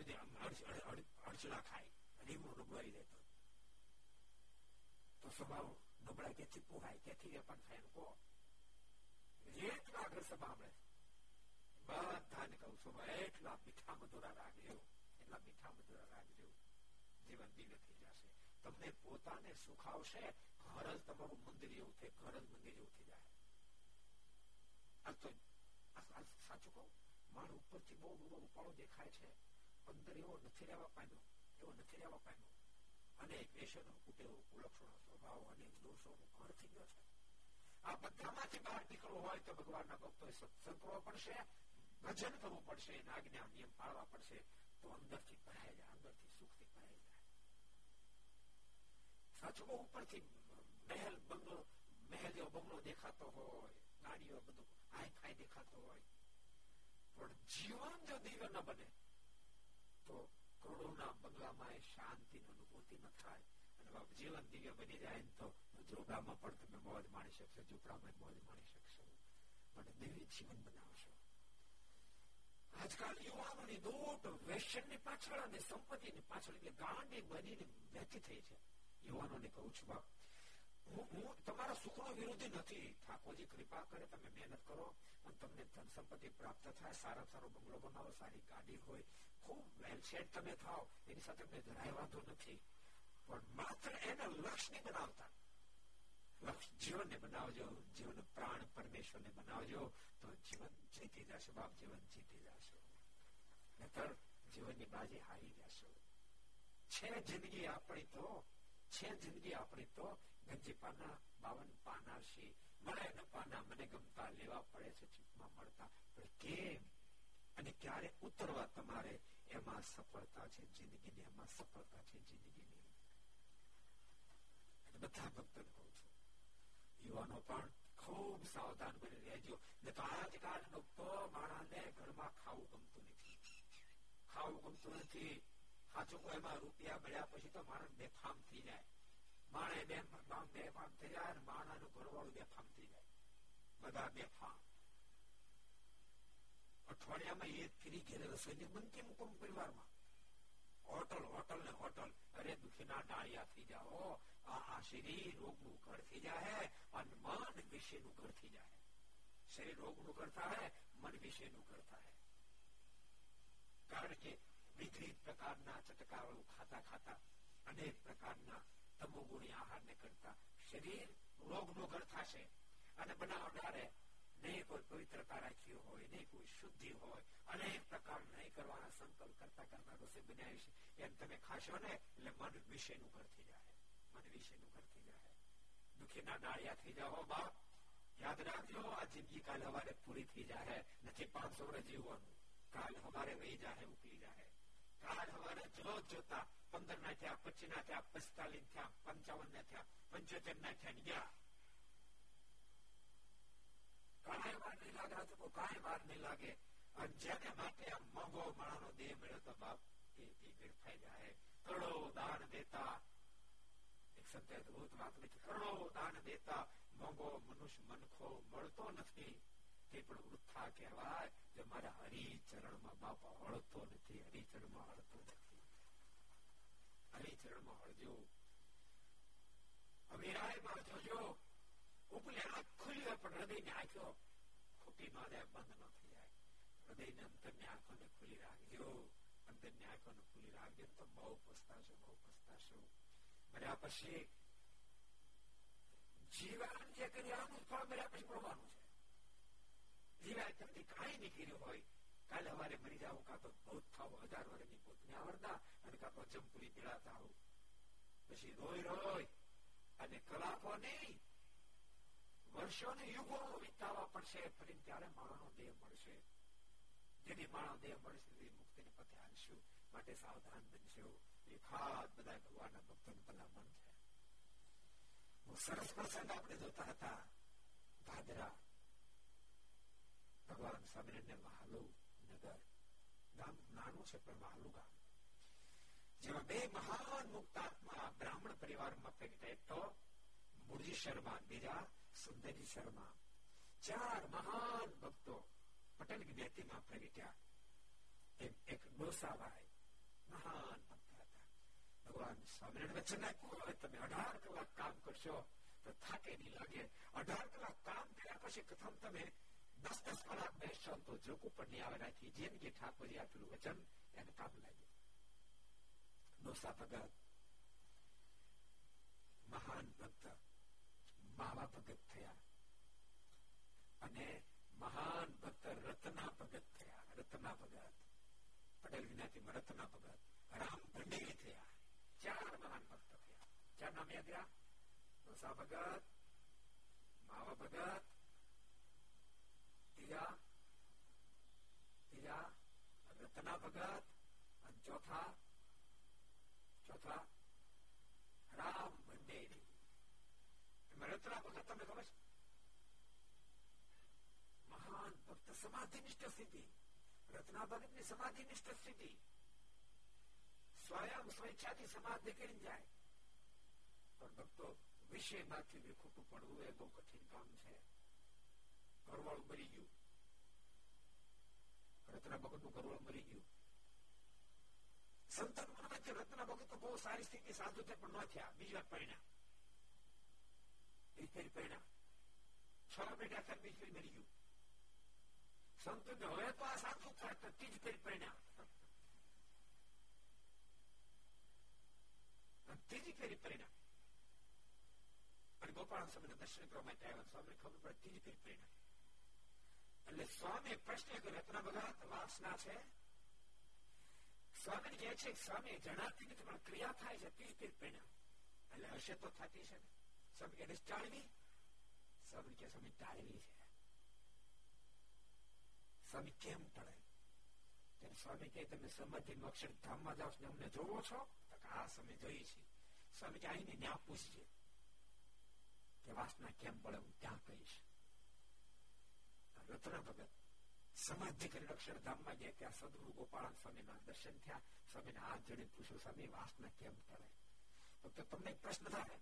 અડચડા ખાય રીંગણું નબળું આવી જાય તો સ્વભાવ નબળા ક્યાંથી પોહાય, ક્યાંથી વેપાર થાય? લોકો એટલા આગળ સભા મળે, બધાને કહું છું, એટલા મીઠા મધુરા રાગ લેવો, એટલા મીઠા મધુરા રાગ લેવો, જીવન દિવ્ય થઈ જશે, તમને પોતાને સુખ આવશે, ઘર જ તમારું મંદિર એવું થાય, ઘર જ મંદિર એવું થઈ જાય. સાચું કહું, માણ ઉપરથી બહુ મોટો ઉપાડો દેખાય છે, અંદર એવો નથી રહેવા પામ્યો, એવો નથી રહેવા પામ્યો, અને વેસનો કુટેવો કુલક્ષણો સ્વભાવ અને દોષોનો ઘર થઈ ગયો છે. આ બધામાંથી બહાર નીકળવું હોય તો ભગવાનના ભક્તોએ સત્સંગ કરવો પડશે, ભજન કરવું પડશે, એના આજ્ઞા નિયમ પાળવા પડશે, તો અંદરથી ભરાય જાય, અંદરથી સુખથી ભરાય જાય. સાચું બહુ ઉપરથી મહેલ બંગલો, મહેલ જેવો બંગલો દેખાતો હોય, ગાડીઓ બધું હાઈ ફાઈ દેખાતો હોય, પણ જીવન જો દિવ્ય ન બને તો કરોડોના બંગલામાં શાંતિ નો અનુભૂતિ ન થાય. અને જીવન દિવ્ય બની જાય તો ઝૂંપડામાં પણ તમે મોજ માણી શકશો, ઝૂંપડામાં મોજ માણી શકશો, પણ દિવ્ય જીવન બનાવશો. આજકાલ યુવાનોની દોટ વેસનની પાછળ અને સંપત્તિની પાછળ એટલે ગાંડી બનીને વ્યક્તિ થઈ છે. યુવાનોને કહું છું, બાપ હું તમારા સુખનો વિરોધી નથી, ઠાકોરજી કૃપા કરે, તમે મહેનત કરો અને તમને ધન સંપત્તિ પ્રાપ્ત થાય, સારામાં સારો બંગલો બનાવો, સારી ગાડી હોય, ખૂબ વેલ સેટ તમે થાઓ, એની સાથે તમને જરાય વાંધો નથી, પણ માત્ર એના લક્ષ્યને બનાવતા, લક્ષ્ય જીવનને બનાવજો, જીવન પ્રાણ પરમેશ્વરને બનાવજો તો જીવન જીતી જશો બાપ, જીવન જીતી જશો, નહીતર જીવનની બાજી હારી જશો. છે જિંદગી આપણી તો, છે જિંદગી આપણી તો ગંજી પાના 52 પાના છે, મળે ન પાના, મને ગમતા લેવા પડે છે ચીપમાં મળતા, પણ કેમ અને ક્યારે ઉતરવા તમારે, એમાં સફળતા છે જિંદગીની, એમાં સફળતા છે જિંદગીની. બધા ભક્તોને કહું છું, યુવાનો પણ ખૂબ સાવધાન બની રહેજો, ને તો આજકાલનો તો માણસને ઘરમાં ખાવું ગમતું નથી, ખાવું ગમતું નથી. સાચું કહું, એમાં રૂપિયા મળ્યા પછી તો માણસ બેફામ થઈ જાય, માણે બેફામ થઈ જાય અને માણાનું ઘરવાળું બેફામ થઈ જાય, બધા બેફામ. અઠવાડિયામાં એક ફરી ઘેરે રસોઈ બનતી મૂકો પરિવારમાં, હોટલ હોટલ ને હોટલ, અરે દુખીના ડાળિયા થઈ જાઓ, આ શરીર રોગનું ઘર થઈ જાય અને મન વિશેનું ઘર થઈ જાય, શરીર રોગનું ઘર થાય, મન વિશેનું ઘર થાય. કારણ કે વિવિધ પ્રકારના ચટકાવાળું ખાતા ખાતા, અનેક પ્રકારના તમોગુણી આહારને કરતા શરીર રોગનું ઘર થશે, અને બનાવનારે નહીં કોઈ પવિત્રતા રાખી હોય, નહીં કોઈ શુદ્ધિ હોય, અનેક પ્રકારના નહીં કરવાના સંકલ્પ કરતા કરતા રસોઈ બનાવી છે, એમ તમે ખાશો ને એટલે મન વિશેનું ઘર થઈ જાય, મન વિશેનું ઘર થઈ જાય, દુઃખીના ડાળિયા થઈ જાઓ બાપ. યાદ રાખજો, આ જિંદગી કાલ હવારે પૂરી થઈ જાય, નથી 500 વર્ષ જીવવાનું, કાલ હવારે વહી જાય, ઉકલી જાય. કાલ હવારે જોત જોતા 15 ના થયા, 25 ના થયા, 45 થયા, 55 ના થયા, 75 ના થયા, ગયા. કાંઈ વાર નહીં લાગે, તો કાંઈ વાર નહીં લાગે. અને જેને માટે આ મોંઘો માણસનો દેહ મળ્યો તો બાપ એ ગેરફાયદા જાય. કરોડો દાન દેતા, એક સત્ય અદભુત વાત નથી, કરોડો દાન દેતા મોંઘો મનુષ્ય મનખો મળતો નથી, તે પણ વૃથા કહેવાય. જો મારા હરિચરણમાં બાપા હળતો નથી, હરિચરણમાં હળતો નથી, હરિચરણમાં હળજો. અવિરાયમાં જોજો, ઉપલે આંખ ખુલ્લી હોય પણ હૃદયની આંખો ખોટી ન જાય, બંધ ન થઈ જાય. હૃદયને અંતરની આંખોને ખુલી રાખજો, અંતરની આંખોને ખુલી રાખજો, તો બહુ પસ્તાશો. મર્યા પછી જીવન જે કર્યાનું ફળ મર્યા પછી ભોગવવાનું છે. જીવાય તમને કાંઈ નહીં કર્યું હોય, કાલે હવારે મરી જાવ, કાં તો બહુ થાવ, 1000 વર્ષની પોતને આવડતા, અને કાં તો જમપુરી પીડાતા આવું, પછી રોય અને કલાકો નહીં, વર્ષોને યુગો વિતાવવા પડશે. ફરી ત્યારે માણસનો દેહ મળશે. જેની માણસ દેહ મળશે તે મુક્તિને પથે હાલશું. માટે સાવધાન બનશો. એ ખાસ બધા ભગવાનના ભક્તોને ભલામણ છે. બહુ સરસ પ્રસંગ આપણે જોતા હતા. ભાદરા ભગવાન સ્વામિનારાયણને વહાલુ નગર ગામ નાનું છે, પણ વહાલુ ગામ, જેમાં બે મહાન મુક્તાત્મા બ્રાહ્મણ પરિવારમાં પ્રગટ્યા. એક તો મુરજી શર્મા, બીજા સુંદરી શર્મા. 4 મહાન ભક્તો પટેલ જ્ઞાતિમાં પ્રગટ્યા. એક ડોસાભાઈ મહાન ભક્ત હતા. ભગવાન સ્વામિનારાયણ વચન આપ્યું, હવે તમે 18 કલાક કામ કરશો તો થાકે નહીં લાગે. 18 કલાક કામ કર્યા પછી કથમ તમે 10-10 કલાક બેસશો તો જોકું પણ નહીં આવે. રાખી જેમ કે ઠાકોરજી આપેલું વચન એને કામ લાગ્યું. ડોસા ભગત મહાન ભક્ત માવા ભગત થયા અને મહાન ભક્ત રત્ના ભગત થયા. રત્ના ભગત પટેલ વિનાતીમાં રત્ના ભગત રામ ભંડેરી થયા. 4 મહાન ભક્ત થયા. 4 નામ યાદ રહ્યા: ડોસા ભગત, માવા ભગત, ત્રીજા રત્ના ભગત અને ચોથા રામ ભંડેરી. રત્ના ભગત તમને ખબર છે, મહાન ભક્ત, સમાધિનિષ્ઠ સ્થિતિ. રત્ના ભગતની સમાધિનિષ્ઠ સ્થિતિ, સ્વયં સ્વેચ્છાથી સમાધિ કરી જાય. પણ ભક્તો, વિષયમાંથી વિખૂટું પડવું એ બહુ કઠિન કામ છે. ઘરવાળું મરી ગયું, રત્ના ભગતનું ઘરવાળું મરી ગયું. સંતાન મનમાં છે. રત્ના ભગત તો બહુ સારી સ્થિતિ, સાધુ છે, પણ ન થયા. બીજી વાત પરિણામ 6 મહિના થાય, બીજ ફેરી મરી ગયું. સંતોને હવે તો આ સાચું થાય, ત્રીજ ફેરી પરિણામ, ત્રીજી ફેરી પરિણામ. અને ગોપાલ સ્વામીને દર્શન કરવા માટે આવ્યા. સ્વામીને ખબર પડે ત્રીજી ફેરી પરિણામ. એટલે સ્વામી પ્રશ્ન કર્યો, રત્ના ભગત વાસના છે? સ્વામી કહે છે, સ્વામી જણાતી નથી, પણ ક્રિયા થાય છે. ત્રીજ ફેર પરિણામ એટલે હશે તો થતી છે ને. સ્વામી કહે ટાળવી. સ્વામી કહે, સ્વામી ટાળવી છે. સ્વામી કેમ ટાળે? સ્વામી કહે, તમે સમાધિ અક્ષરધામમાં જાઓ ને અમને જોવો છો? આ સમય જોઈએ છીએ. સ્વામી કહે, આવીને ન્યા પૂછજે કે વાસના કેમ પડે, હું ત્યાં કહીશ. રત્ના ભગત સમાધિ કરીને અક્ષરધામમાં ગયા. ત્યાં સદગુરુ ગોપાલ સ્વામીના દર્શન થયા. સ્વામીને હાથ જોડી પૂછ્યું, સ્વામી વાસના કેમ ટળે? તો તમને પ્રશ્ન થાય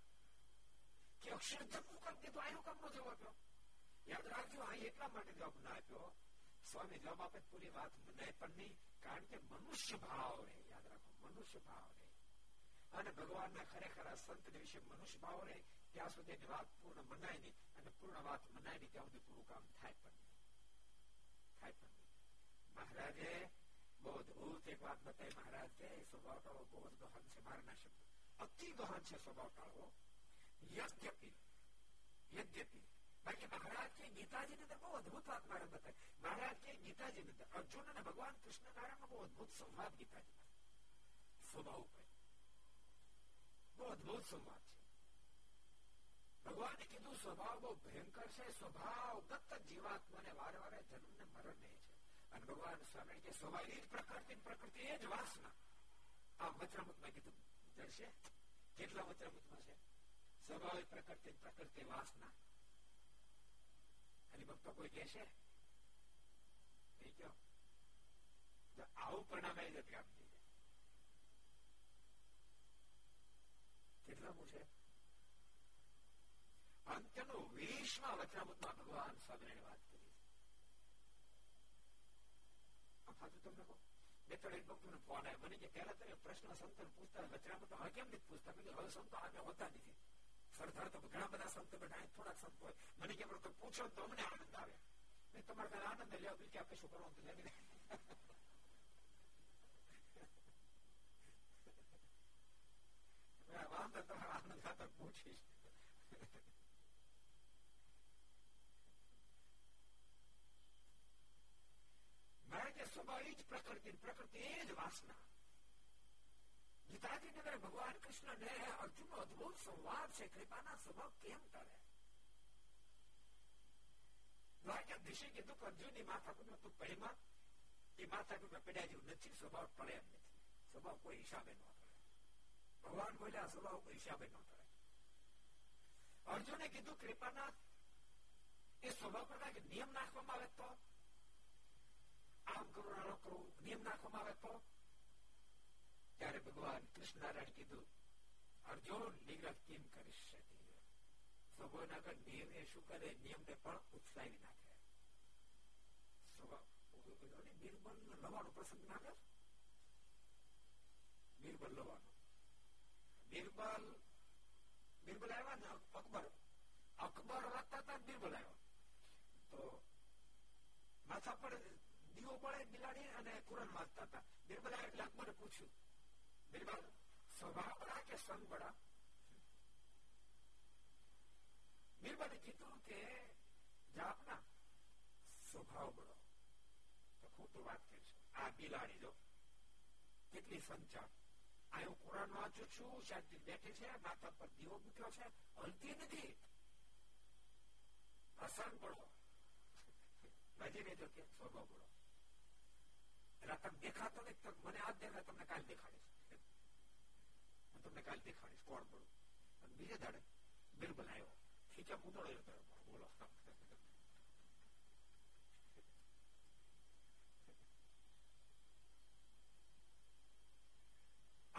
કે અક્ષરધામનું કામ કીધું, આનું કામ નો જવાબ આપ્યો. યાદ રાખજો, આ એટલા માટે જવાબ ના આપ્યો. સ્વામી જવાબ આપે પૂરી વાત મને પણ નહીં, કારણ કે મનુષ્ય ભાવ રહે. યાદ રાખો, મનુષ્ય ભાવ રહે. અને ભગવાનના ખરેખર સંત વિશે મનુષ્ય ભાવ રહે. ત્યાં સુધી એની વાત પૂર્ણ મનાય નહીં, અને પૂર્ણ વાત મનાય નહીં ત્યાં સુધી પૂરું કામ થાય પણ નહીં. મહારાજે બહુ અદભુત એક વાત બતાવી. મહારાજ કે સ્વભાવ ટાળવો બહુ જ ગહન છે. મારના શબ્દ અતિ ગહન છે, સ્વભાવ ટાળવો. યદ્યપી બાકી મહારાજ કે ગીતાજીની અંદર બહુ અદભુત વાત મારે બતાવી. મહારાજ કે ગીતાજીની અંદર અર્જુન અને ભગવાન કૃષ્ણ નારાયણનો બહુ અદભુત સંવાદ ગીતાજીમાં, સ્વભાવ ઉપર બહુ અદભુત સંવાદ છે. ભગવાને કીધું સ્વભાવ બહુ ભયંકર છે. સ્વભાવગત જીવાત્માને વારંવાર જન્મને મરણ રહે છે. અને ભગવાન સ્વામી કે સ્વાભાવિક પ્રકૃતિ એ જ વાસના. આ વચરામૃતમાં કીધું જશે. કેટલા વચરામૃતમાં છે? સ્વાભાવિક પ્રકૃતિ વાસના. અને ભક્તો કોઈ કહેશે આવું પરિણામ આવી જતી આપતી. કેટલામું છે? અંતનું 20માં વચનામૃતમાં ભગવાન સ્વામિનારાયણ વાત કરી છે. સાચું તમને કહો, 2-3 ભક્તોને ફોન આવ્યો મને કે પહેલા તમે પ્રશ્ન સંતોને પૂછતા વચનામૃતમાં, હવે કેમ નથી પૂછતા? મેં હવે સંતો આને હોતા નથી. સરદાર તો ઘણા બધા સંતો બેઠા, થોડાક સંતો હોય. મને કે પૂછો તો અમને આનંદ આવે. તમારે તારે આનંદ લેવા, બીજું આપણે શું કરવાનું લેવી વાંધો, તમારો આનંદ ખાતર પૂછીશ. મારે કે સ્વભાવ એ જ પ્રકૃતિ, પ્રકૃતિ એ જ વાસના. ગીતાજી નગર ભગવાન કૃષ્ણ ને અર્જુન નો અદભુત સંવાદ છે. કૃપાના સ્વભાવ કેમ ટળે? દ્વારકાધીશે કીધું કે અર્જુન એ માથાકૂટમાં તું પહેલા એ માથાકૂટમાં પડ્યા જેવું નથી, સ્વભાવ ટળે એમ નથી. સ્વભાવ કોઈ હિસાબે ન ટળે. ભગવાન બોલ્યા સ્વભાવ કોઈ હિસાબે ન ટળે. અર્જુને કીધું કૃપાના એ સ્વભાવ પર નિયમ નાખવામાં આવે તો આમ કરવું, આમ કરવું નિયમ નાખવામાં આવે તો. ત્યારે ભગવાન કૃષ્ણનારાયણ કીધું અર્જુન નિગ્રહ કેમ કરી શકે? સ્વભાવના આગળ નિયમ એ શું કરે? નિયમને પણ ઉથલાવી નાખે. નિર્બલ લવાનો પ્રસંગ ના કર. નિર્બલ લવાનો, નિર્બલ નિર્બલ આવ્યા ને અકબર, અકબર વાંચતા હતા નિર્બલ આવ્યા તો માથા પર દીવો પડે બિલાડી અને કુરાન વાંચતા હતા. નિર્બલ આવ્યા એટલે અકબરે પૂછ્યું સ્વભાવ બળા કે સંગ બળા? નિર્બલે કીધું કે જાપના સ્વભાવ બળો. તો ખોટું વાત કરી છે. આ બિલાડી જો કેટલી સંચાર. આ હું કુરાન વાંચું છું, શાંતિ બેઠે છે, માથા પર દીવો મૂક્યો છે, હલતી નથી. અસંગ બળો નજીને જો કે સ્વભાવ બળો. એટલે તમે દેખાતો ને મને આજ દેખાય, તમને કાલ દેખાડીશ, તમને કાલ દેખાડીશ કોણ બોલું. બીજે દાડે બિરબલ આવ્યો, ખીચા ઉતળ્યો બોલો.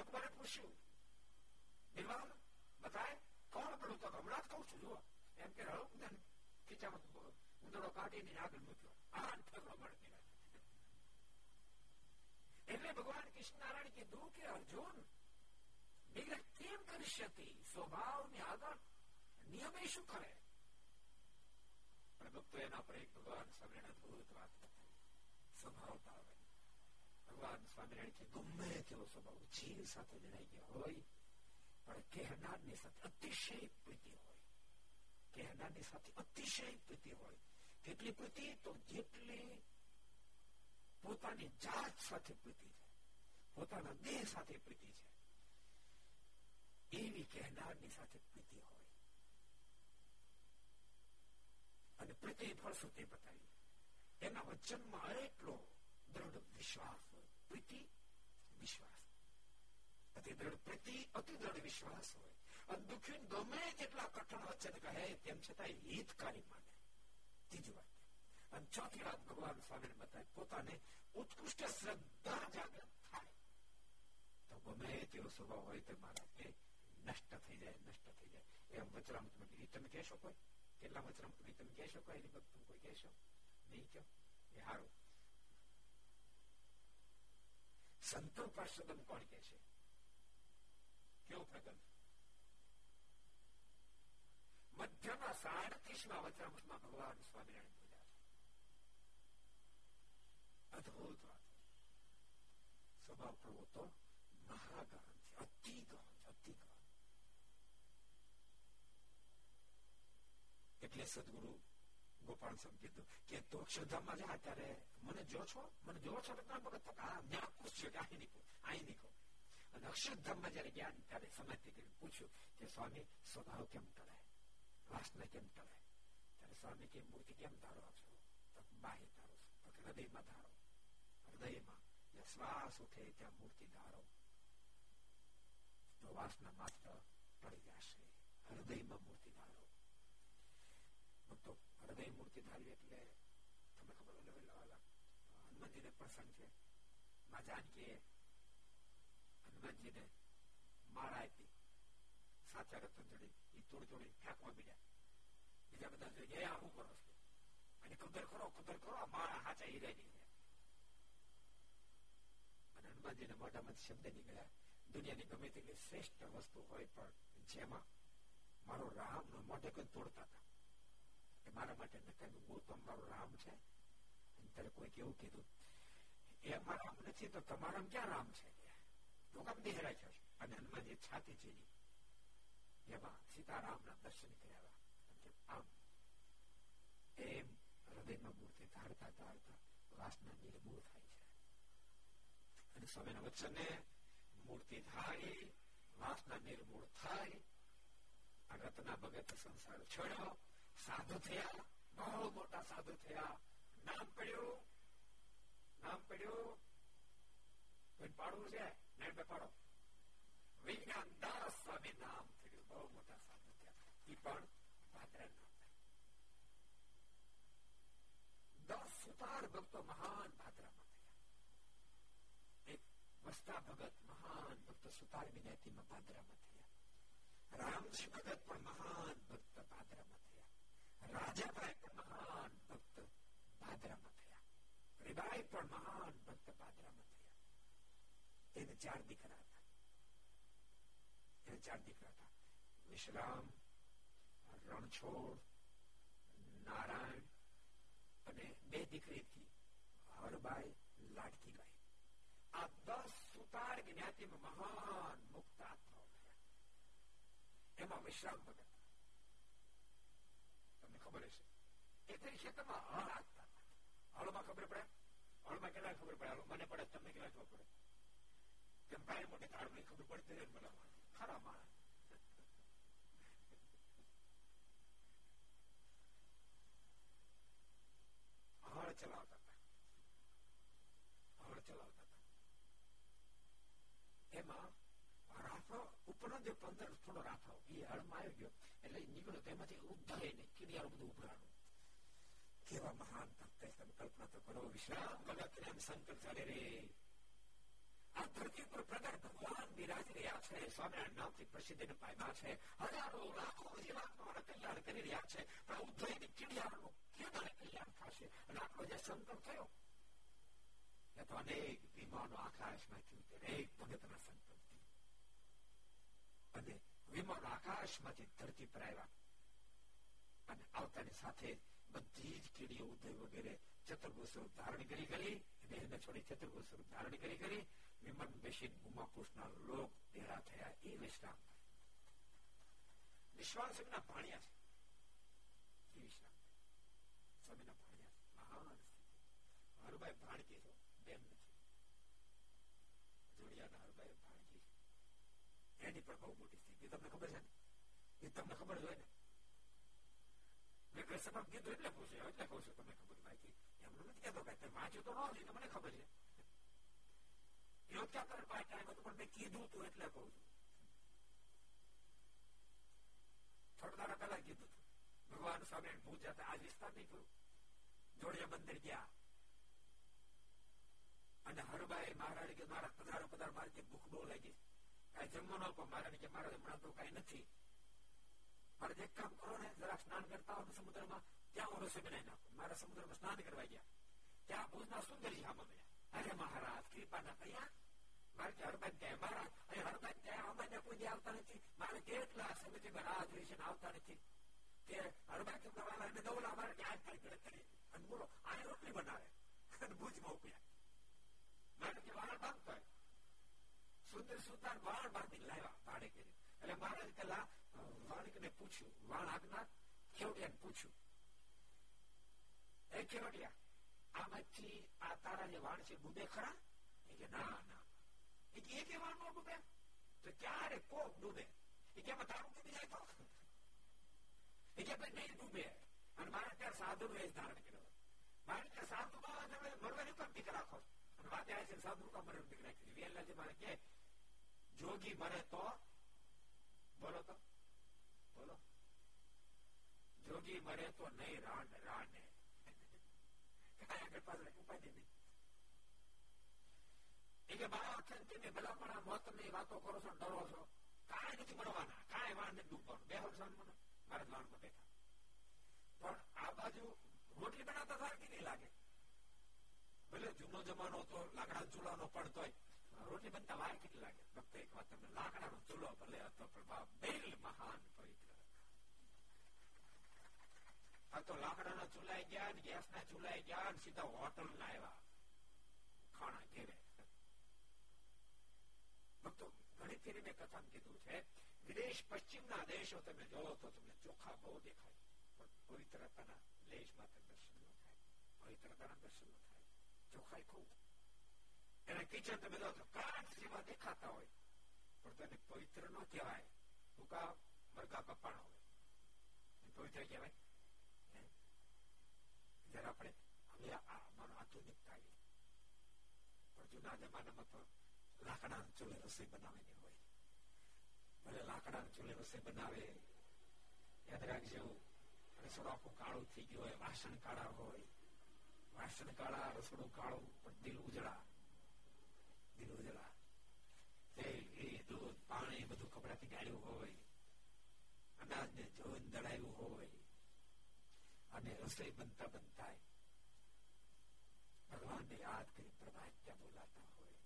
અકબરે પૂછ્યું બિરબલ બતાય કોણ બોલું? તો હમણાં જ કઉ છું જુઓ એમ કે હળું ખીચામાં ઉંદડો કાઢીને આગળ મૂક્યો. આ ઠેકડો મળે. એટલે ભગવાન કૃષ્ણ નારાયણ કીધું કે અર્જુન નિગ્રહ કેમ કરી શકે? સ્વભાવ ને આગળ નિયમે શું કરે? ભક્તો એના પર એક ભગવાન સ્વામિનારાયણ અદભુત વાત કરી. સ્વભાવ ટાળે. ભગવાન સ્વામિનારાયણ કે ગમે તેવો સ્વભાવ જીવ સાથે જણાઈ ગયો હોય પણ કહેનારની સાથે અતિશય પ્રીતિ હોય, કહેનારની સાથે અતિશય પ્રીતિ હોય. કેટલી પ્રીતિ? તો જેટલી પોતાની જાત સાથે પ્રીતિ છે, પોતાના દેહ સાથે પ્રીતિ છે, એવી કહેનારની સાથે પ્રીતિ હોય. અને પ્રીતિ ફળશ્રુતિ બતાવી એના વચનમાં એટલો દ્રઢ વિશ્વાસ હોય. પ્રીતિ વિશ્વાસ, અતિ દ્રઢ પ્રીતિ, અતિ દ્રઢ વિશ્વાસ હોય. અને દુઃખી ગમે તેટલા કઠણ વચન કહે તેમ છતાં હિતકારી માને. ત્રીજી વાત. અને ચોથી વાત ભગવાન સ્વામી બતાવી પોતાને ઉત્કૃષ્ટ શ્રદ્ધા જાગૃત થાય. તો ગમે તેવો સ્વભાવ હોય તો મારા નષ્ટ થઈ જાય, નષ્ટ થઈ જાય. એમ વચરામૃતમાં તમે કહેશો કોઈ? કેટલા વચરામૃતમાં તમે કહેશો કોઈ? એની ભક્ત કોઈ કહેશો નહીં? કહો એ સારું. સંતો પાર્ષદમ કોણ કહેશે? કેવો પ્રગટ? મધ્યના 37મા વચરામૃતમાં ભગવાન સ્વામિનારાયણ અદભુત વાત. સ્વભાવ પ્રભુ તો મહાગહન છે, અતિ ગહન, અતિ ગહન. એટલે સદગુરુ ગોપાલ સાહેબ કીધું કે તો અક્ષરધામમાં જા ત્યારે મને જો છો, મને જોવો છો ત્રણ વખત ત્યાં પૂછ્યો કે અહીં નીકળો, અહીં નીકળો. અને અક્ષરધામમાં જયારે ગયા ત્યારે સમાધિ કરીને પૂછ્યું કે સ્વામી સ્વભાવ કેમ ટળે, વાસના કેમ ટળે? ત્યારે સ્વામી કે મૂર્તિ કેમ ધારો છો? તો બાહ્ય ધારો છો, તો હૃદયમાં ધારો. હૃદયમાં જ્યાં શ્વાસ ઉઠે ત્યાં મૂર્તિ ધારો તો વાસના માત્ર પડી જશે. હૃદયમાં મૂર્તિ ધારો. હૃદય મૂર્તિ ધારી એટલે તમને ખબર હનુમાનજીને પ્રસંગ છે. મા જાનકીએ હનુમાનજીને માળા આપી, સાચા રતન જોડે એ તોડી તોડી ફેંકવા મળ્યા. બીજા બધા જોઈએ આવું કરો છો અને કદર કરો, કદર કરો, આ માળા સાચા હીરાની. હનુમાનજીના મોઢામાં શબ્દ નીકળ્યા દુનિયાની ગમે તેટલી શ્રેષ્ઠ વસ્તુ હોય પણ જેમાં મારો રામનો મોઢે કોઈ તોડતા હતા મારા માટે તમારું રામ છે, કોઈક એવું કીધું એ મારા આમ નથી તો તમારા ક્યાં રામ છે? તું આમ દેહરાય છે. અને હનુમાનજી છાતી ચીરી, એમાં સીતારામ ના દર્શન કર્યા. આમ એમ હૃદયમાં મૂર્તિ ધારતા ધારતા વાસના નિર્મૂળ થાય છે. અને સ્વામીના વચને મૂર્તિ ધારી વાસના નિર્મૂળ થાય, રત્ના ભગત સંસાર છોડ્યો, સાધુ થયા, બહુ મોટા સાધુ થયા, નામ પડ્યું, નામ પડ્યું. કોઈ પાડવું છે? નામ પાડો. વિજ્ઞાન દાસ સ્વામી નામ થયું, બહુ મોટા સાધુ થયા. એ પણ ભાદરા નામ. 10 સુતાર ભક્તો મહાન ભાદરામાં થયા. એક વસ્તા ભગત મહાન ભક્ત સુતાર વિદ્યાર્થીમાં ભાદરામાં થયા. રામજી ભગત પણ મહાન ભક્ત ભાદરામાં થયા. રાજાભાઈ પણ મહાન ભક્ત ભાદરામાં થયા. રીબાઈ પણ મહાન ભક્ત ભાદરામાં થયા. એને 4 દીકરા હતા. વિશ્રામ, રણછોડ, નારાયણ અને બે દીકરી હતી હરબાઈ, લાડકીબાઈ. આ 10 સુતાર જ્ઞાતિમાં મહાન મુક્ત આત્માઓ થયા. એમાં વિશ્રામ ભગત તમને ખબર હશે, એ તરી ક્ષેત્રમાં હળ આપતા. હળમાં ખબર પડે? હળમાં કેટલા ખબર પડે? હળ મને પડે, તમને કેટલા ખબર પડે? કેમ ભાઈ મોટી તાળની ખબર પડતી રહે મને. ખરા માણસ હળ ચલાવતા હતા, હળ ચલાવતા હતા. એમાં રાફડો ઉપરનો જે 15 થોડો રાફડો એ હળમાં આવી ગયો એટલે નીકળ્યો. તેમાંથી ઉદ્ધારે નહીં, કીડિયારો બધું ઉભરાણું. કેવા મહાન ભક્ત, તમે કલ્પના તો કરો. વિશ્રામ ભગત એમ સંકલ્પ ચાલે રે, આ ધરતી ઉપર પ્રગટ ભગવાન બિરાજી રહ્યા છે, સ્વામિનારાયણ નામથી પ્રસિદ્ધિને પામ્યા છે, હજારો લાખો જીવાત્માઓને કલ્યાણ કરી રહ્યા છે, પણ ઉદ્ધયની કીડિયાળનું કેદાને કલ્યાણ થશે. અને આપણો જે સંકલ્પ થયો એ તો અનેક વિમાનો આકાશમાંથી ઉતરે, એક ભગતના સંકલ્પથી. અને વિમાનો આકાશમાંથી ધરતી પર આવ્યા અને આવતાની સાથે બધી જ કીડીઓ ઉદ્ધય વગેરે ચતુર્ભુજ સ્વરૂપ ધારણ કરી ગઈ. બહેને છોડી ચતુર્ભુજ સ્વરૂપ ધારણ કરી ગઈ. વિમાન બેસી ભૂમાપુષના લોક ભેળા થયા. એ વિશ્રામ વિશ્વાસના ભાણિયા છે. એ વિશ્રામ સ્વામીના ભાણિયા મહાન હરુભાઈ ભાણકી છો, બેન નથી. જોડિયાના હરુભાઈ ભાણકી છે, એની પણ બહુ મોટી સ્થિતિ. તમને ખબર છે ને? એ તમને ખબર હોય ને? મેં ઘરસભા કીધું એટલે પૂછ્યું, એટલે કહું છું તમને ખબર બાકી એમનું નથી કહેતો. કાંઈ વાંચ્યું તો ન હોય, મને ખબર છે. ભગવાન સ્વામિનારાયણ ભૂત જતા આ વિસ્તાર નહીં ગયું, જોડિયા મંદિર ગયા અને હરભાઈ મહારાજ કે મારા પધારો પધારો, મારે કે ભૂખ બહુ લાગી, કાંઈ જમવા ન આપો. મહારાજ કે મારા હમણાં તો કાંઈ નથી, મારે એક કામ કરો ને, જરા સ્નાન કરતા હો સમુદ્રમાં, ત્યાં હું રસોઈ બનાવી નાખું. મારા સમુદ્રમાં સ્નાન કરવા ગયા, ત્યાં ભુજના સુંદર ઝામા મળ્યા. અરે મહારાજ કૃપા ના કર્યા, મારે હરબાઈ ગયા, મહારાજ હરબાઈ ગયા, અમારે કોઈ આવતા નથી, મારે કેટલા સમયથી રાહ જોઈ છે, આવતા નથી. બોલો આ રોટલી બનાવે ભુજમાં ઉપ્યા, મારે જે વાળ બાંધતો હોય સુંદર સુતાર વાળ બાંધી લાવ્યા ભાડે કરી. એટલે મહારાજ પેલા વાણિકને પૂછ્યું, વાણ આગનાર ખેવડિયાને પૂછ્યું, એ ખેવડિયા આમાંથી આ તારા જે વાણ છે ડૂબે ખરા? કે ના ના, એક વાણ નો ડૂબે તો ક્યારે કોક ડૂબે. તારું ડૂબી જાય તો નહીં ડૂબે. અને મારે ત્યાં સાધુ વેશ ધારણ કર્યો, મારે ત્યાં સાધુ મરવાની પણ ટીક રાખો. અને વાતે આવે છે સાધુ કામ મરવાની ટીક રાખી. વહેલા જે મારે કે જોગી મરે તો બોલો, તો બોલો, જોગી મરે તો નહીં રાણ રાણે. ભલે જૂનો જમાનો હતો, લાકડા ચૂલા નો પડતો હોય, રોટલી બનતા વાર કેટલી લાગે? ફક્ત એક વાત તમને, લાકડા નો ચૂલો ભલે હતો પણ મહાન પવિત્ર આ તો લાકડાના ચૂલા ગયા ને ગેસના ચૂલા ગયા ને સીધા હોટલ લાવ્યા ખાણા ઘેરે. ભક્તો ઘણી ફેરી મેં કથામાં કીધું છે, વિદેશ પશ્ચિમના દેશો તમે જોવો તો તમને ચોખા બહુ દેખાય, પણ પવિત્રતાના લેશમાં દર્શન ન થાય, પવિત્રતાના દર્શન ન થાય. ચોખાઈ ખૂબ એને કિચન તમે જોવો તો કાંઠ જેવા દેખાતા હોય, પણ તેને પવિત્ર ન કહેવાય. ભૂકા મરઘા કપાણ હોય પવિત્ર કહેવાય? જયારે આપણે હવે આધુનિકતા આવી, પણ જૂના જમાનામાં તો લાકડાના ચૂલે રસોઈ બનાવવાની હોય. ભલે લાકડાના ચૂલે રસોઈ બનાવે, યાદ રાખજો, રસોડું આખું કાળું થઈ ગયું હોય, વાસણ કાળા હોય, વાસણ કાળા, રસોડું કાળું, પણ દિલ ઉજળા, દિલ ઉજળા. તેલ, ઘી, દૂધ, પાણી બધું કપડાથી ગાળ્યું હોય, અનાજને જોઈને દળાયું હોય, અને રસોઈ બનતા બનતા ભગવાનને યાદ કરી પ્રભાત્યા બોલાતા હોય.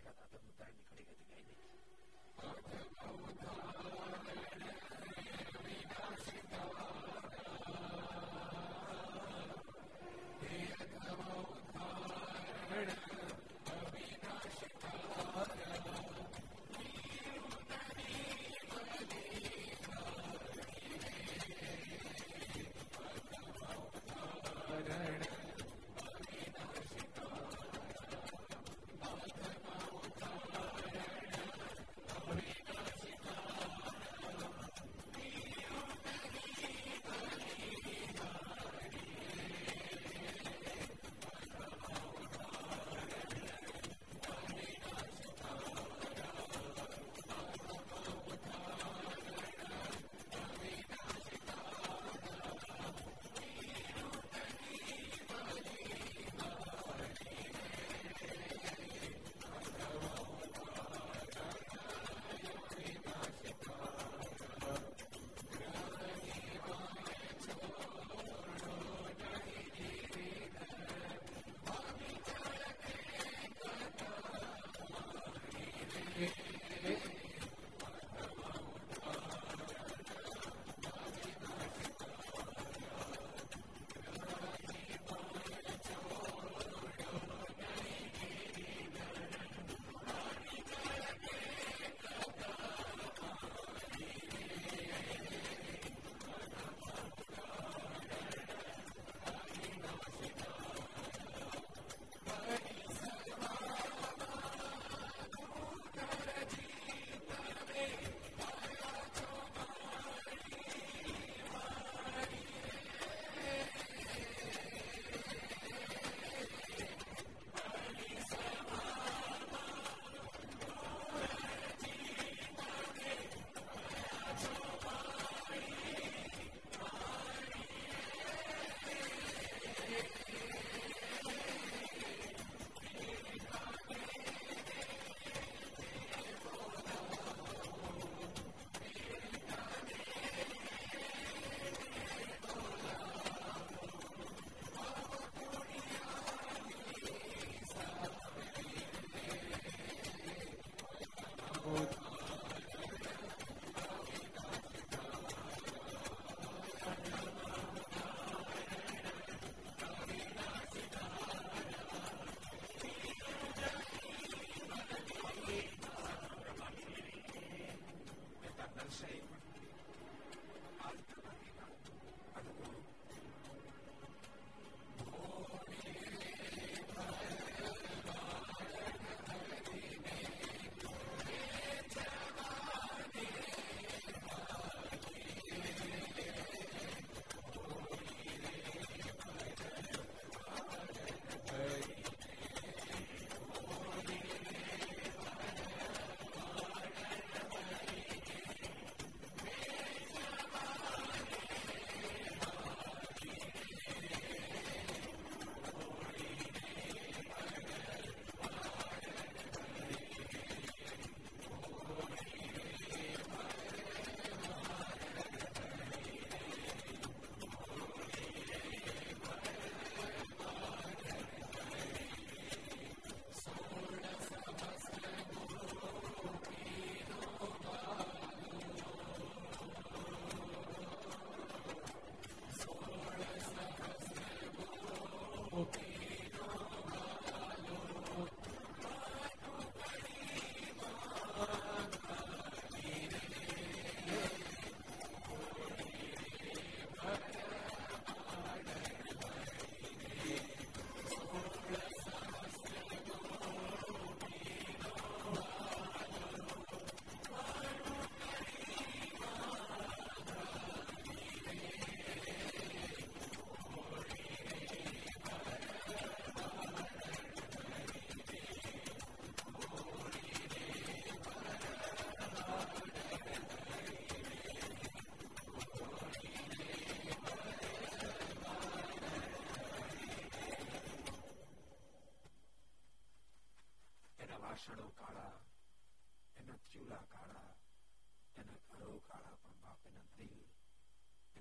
એકાદ આદમ ઉતારી નીકળી ગઈ ગાઈ નહીં.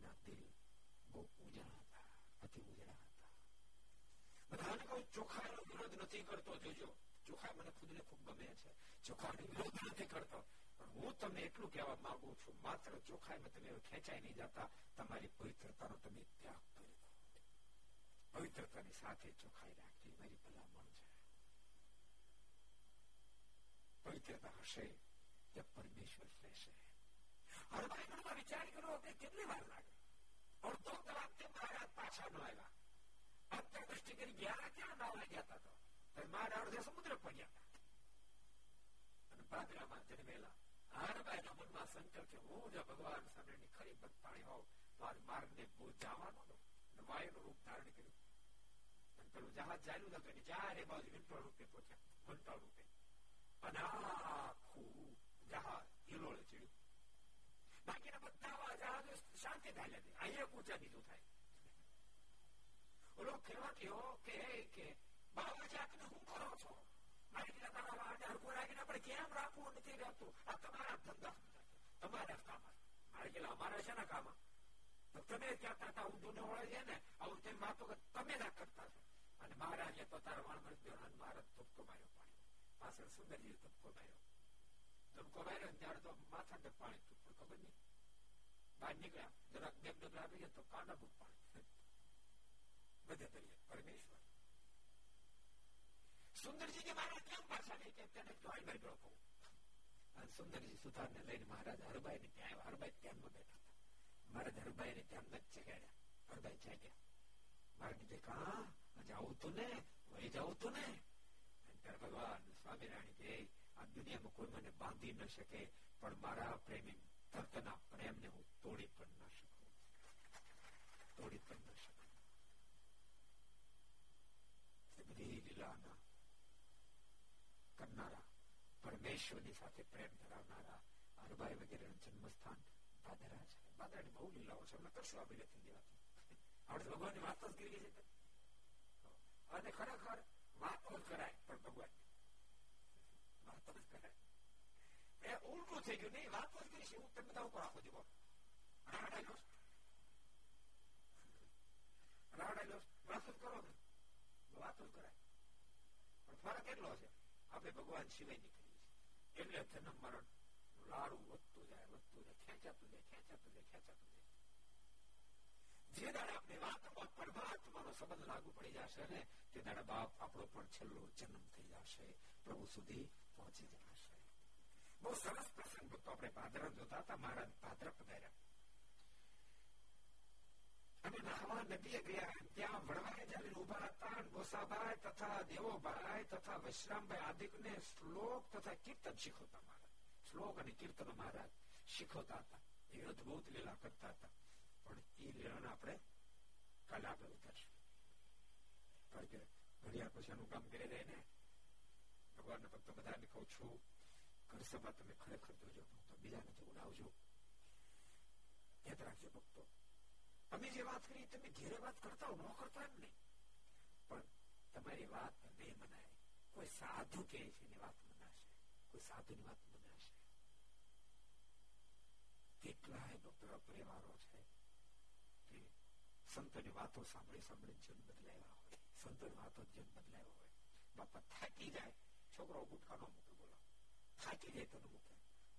એના તેલ બહુ ઉજળા હતા, અતિ ઉજળા હતા. બધાને કહું ચોખાનો વિરોધ નથી કરતો, જોજો ચોખા મને ખુદને ખૂબ ગમે છે, ચોખાનો વિરોધ નથી કરતો, પણ હું તમને એટલું કહેવા માંગુ છું, માત્ર ચોખામાં તમે ખેંચાઈ નહીં જતા, તમારી પવિત્રતાનો તમે ત્યાગ કરી દો. પવિત્રતાની સાથે ચોખાઈ રાખવી મારી ભલામણ છે. પવિત્રતા હશે ત્યાં પરમેશ્વર રહેશે. હવે ભાઈ બહેનોમાં વિચાર કરો, આપણે કેટલી વાર લાગે, અડધો કલાક તે મારા પાછા ન આવ્યા, અંતરદૃષ્ટિ કરી ગયા ક્યાં ના લાગ્યા હતા, તો સમુદ્ર પડ્યા હતા. બાકીના બધા જહાજો શાંતિ થાય, અહીંયા ઊંચા બીજું થાય. ઓલો ખેડવા કેવો કે બાબા જાતને હું કરો છો, મારી આપણે કેમ રાખવું નથી રાખતું, આ તમારા ધંધા, તમારા કામ, મારે ગયેલા અમારા છે ને કામ, તમે કહેતા હતા હું દૂને વળે છે ને આવું, તમે વાતો તમે ના કરતા છો. અને મહારાજે તો તારા વાણવટ મહારાજ ધબકો માર્યો, પાણી પાછળ સુંદરજી ધબકો માર્યો, ધબકો માર્યો ને ત્યારે તો માથા ને પાણી તૂટતું ખબર નહીં, બહાર નીકળ્યા જરાક બે ડગલા આવી ગયા તો કાંડા બુક પાણી બધે કરીએ. પરમેશ્વર સુંદરજી કે મહારાજ કેમ પાછા નહીં, કે તેને જોઈ મારી ગયો કહું. અને સુંદરજી સુથારને લઈને મહારાજ હરભાઈને ત્યાં આવ્યા. હરભાઈ ધ્યાનમાં બેઠા હતા. મહારાજ હરભાઈને ધ્યાનમાં જગાડ્યા. હરભાઈ જાગ્યા. મહારાજ કે હા જાઉં તું ને, વહી જાઉં તું ને. ત્યારે ભગવાન સ્વામિનારાયણ કે આ દુનિયામાં કોઈ મને બાંધી ન શકે, પણ મારા પ્રેમી ભક્તના પ્રેમને હું તોડી પણ ન શકું, તોડી પણ ન શકું. બધી લીલાના કરનારા, પરમેશ્વરની સાથે પ્રેમ ધરાવનારા હરભાઈ વગેરેનું જન્મસ્થાન પાદરા છે. પાદરાની બહુ લીલાઓ છે, આપણે કશું આપી નથી દેવાતી. આપણે ભગવાનની વાત જ કરી છે અને ખરેખર વાત જ કરાય, પણ ભગવાનની વાત જ કરાય. એ ઉલટું થઈ ગયું, નહીં વાત જ કરી છે, હું તમે બધા ઉપર આખો જુઓ રાડાયેલો રાડાયેલો વાત જ કરો ને, વાત જ કરાય. પણ ફરક એટલો છે, આપણે ભગવાન સિવાય નીકળીએ છીએ, એટલે જન્મ મરણ લાડું વધતું જાય, વધતું જાય, ખેંચાતું જાય, ખેંચાતું જાય, ખેંચાતું જાય. જે દાડે આપણે વાતમાં પરમાત્માનો સંબંધ લાગુ પડી જશે ને, તે દાડે બાપ આપણો પણ છેલ્લો જન્મ થઈ જશે, પ્રભુ સુધી પહોંચી જશે. બહુ સરસ પ્રસંગ હતો. આપણે પાદરા જોતા હતા, મહારાજ પાદરા પધાર્યા અને નાહવા નદીએ ગયા. ત્યાં વડવાએ જાવીને ઉભા હતા ગોસાભાઈ તથા દેવોભાઈ તથા વૈશ્રામભાઈ આદિકને શ્લોક તથા કીર્તન શીખવતા. મહારાજ શ્લોક અને કીર્તન મહારાજ શીખવતા હતા. એ અદભુત લીલા કરતા હતા. પણ એ લીલાને આપણે કાલે આગળ ઉતારશું, કારણ કે ઘડિયાળ પછીનું કામ કરી રહે ને. ભગવાનને ભક્તો બધાને કહું છું, ઘરસભા તમે ખરેખર જોજો, ભક્તો બીજાને તો ઉડાવજો, યાદ રાખજો ભક્તો. અમે જે વાત કરીએ તમે ઘેરે વાત કરતા હો, ન કરતા જ નહીં, પણ તમારી વાત બે મનાય. કોઈ સાધુ કહે છે એની વાત મનાશે, કોઈ સાધુની વાત મનાશે. કેટલાય ડોક્ટરો પરિવારો છે કે સંતોની વાતો સાંભળી સાંભળી જીવન બદલાવ્યા હોય, સંતોની વાતો જીવન બદલાવ્યા હોય. બાપા થાકી જાય, છોકરો ગુટકા ન મૂકે, બોલો થાકી જાય તો ન મૂકે.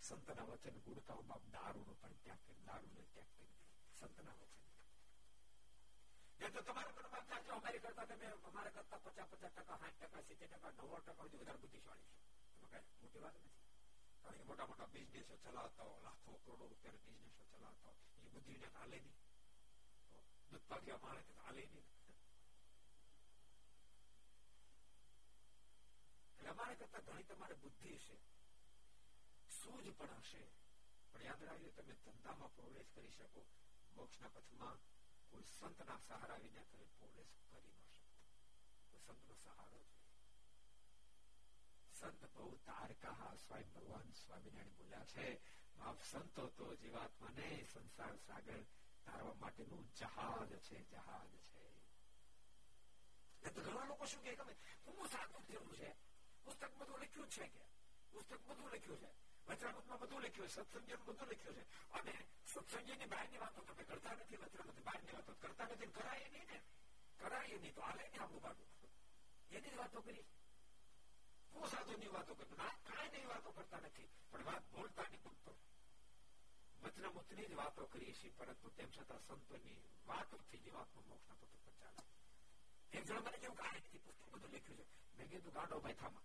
સંતના વચન ગુટકાઓ બાપ દારૂનો પણ ત્યાગ કરે, દારૂને ત્યાગ કરી દે સંતના વચન. અમારા કરતા ઘણી તમારે બુદ્ધિ હશે, સૂઝ પણ હશે, પણ યાદ રાખજો તમે ધંધામાં પ્રવેશ કરી શકો, મોક્ષના પથમાં કોઈ સંતના સહારા વિના તમે પ્રવેશ કરી ન શકતા. કોઈ સંતનો સહારો જોઈએ. સંત બહુ તારકા સ્વયં ભગવાન સ્વામિનારાયણ બોલ્યા છે, બાપ સંતો તો જીવાત્માને સંસાર સાગર તારવા માટેનું જહાજ છે, જહાજ છે. ઘણા લોકો શું કહે, હું સાધુ જેવું છે, પુસ્તક બધું લખ્યું છે, કે પુસ્તક બધું લખ્યું છે, વચનામૃતમાં બધું લખ્યું છે, સત્સંગીઓનું બધું લખ્યું છે, અને સત્સંગીની બહારની વાતો તમે કરતા નથી, વચનામૃતની બહારની વાતો કરતા નથી, કરાય નહીં ને, કરાય નહીં તો હાલે ને આપણું બાબુ, એની જ વાતો કરી. બહુ સાધુની વાતો કરતો ના, કાંઈ નહીં વાતો કરતા નથી, પણ વાત બોલતા નહીં બોલતો, વચનામૃતની જ વાતો કરીએ છીએ, પરંતુ તેમ છતાં સંતોની વાતોથી જીવાતમાં મોક્ષના પથ પર ચાલે. એક જણ મને કેવું કાંઈ નથી, પુસ્તક બધું લખ્યું છે. મેં કીધું ગાડો ભાઈ થામાં,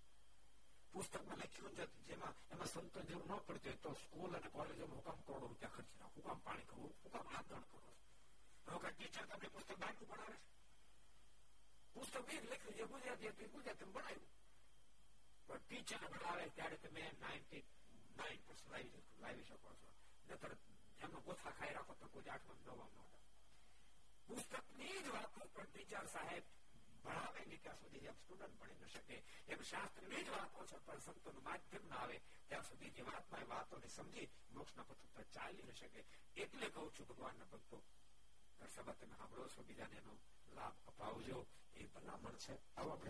પુસ્તકમાં લખ્યું જ હતું, જેમાં એમાં સંતો જેવું ન પડતી હોય તો સ્કૂલ અને કોલેજોમાં હુકામ કરોડો રૂપિયા ખર્ચી નાખો, હુકામ પાણી ખવું, હુકામ હાથ ધણ કરો. હવે કાંઈ ટીચર તમને પુસ્તક બહારનું ભણાવે છે? પુસ્તક એ લખ્યું જે ગુજરાતી હતું એ ગુજરાતીમાં ભણાવ્યું, પણ ટીચર ભણાવે ત્યારે તમે 99% લાવી શકો છો. એમનો ગોથા ખાઈ રાખો તો કોઈ આઠમાં નવામાં હતા. પુસ્તકની જ વાતો પણ ટીચર સાહેબ ભણાવે ને ત્યાં સુધી જેમ સ્ટુડન્ટ ભણી ન શકે એમ શાસ્ત્રની જ વાતો છે, પણ સંતોનું માધ્યમ ના આવે ત્યાં સુધી જે વાતમાં વાતોને સમજી મોક્ષના પથ ઉપર ચાલી ન શકે. એટલે કહું છું ભગવાનના ભક્તો, ઘરસભા તમે સાંભળો છો, બીજાને એનો લાભ અપાવજો, એ ભલામણ છે. આવો આપણે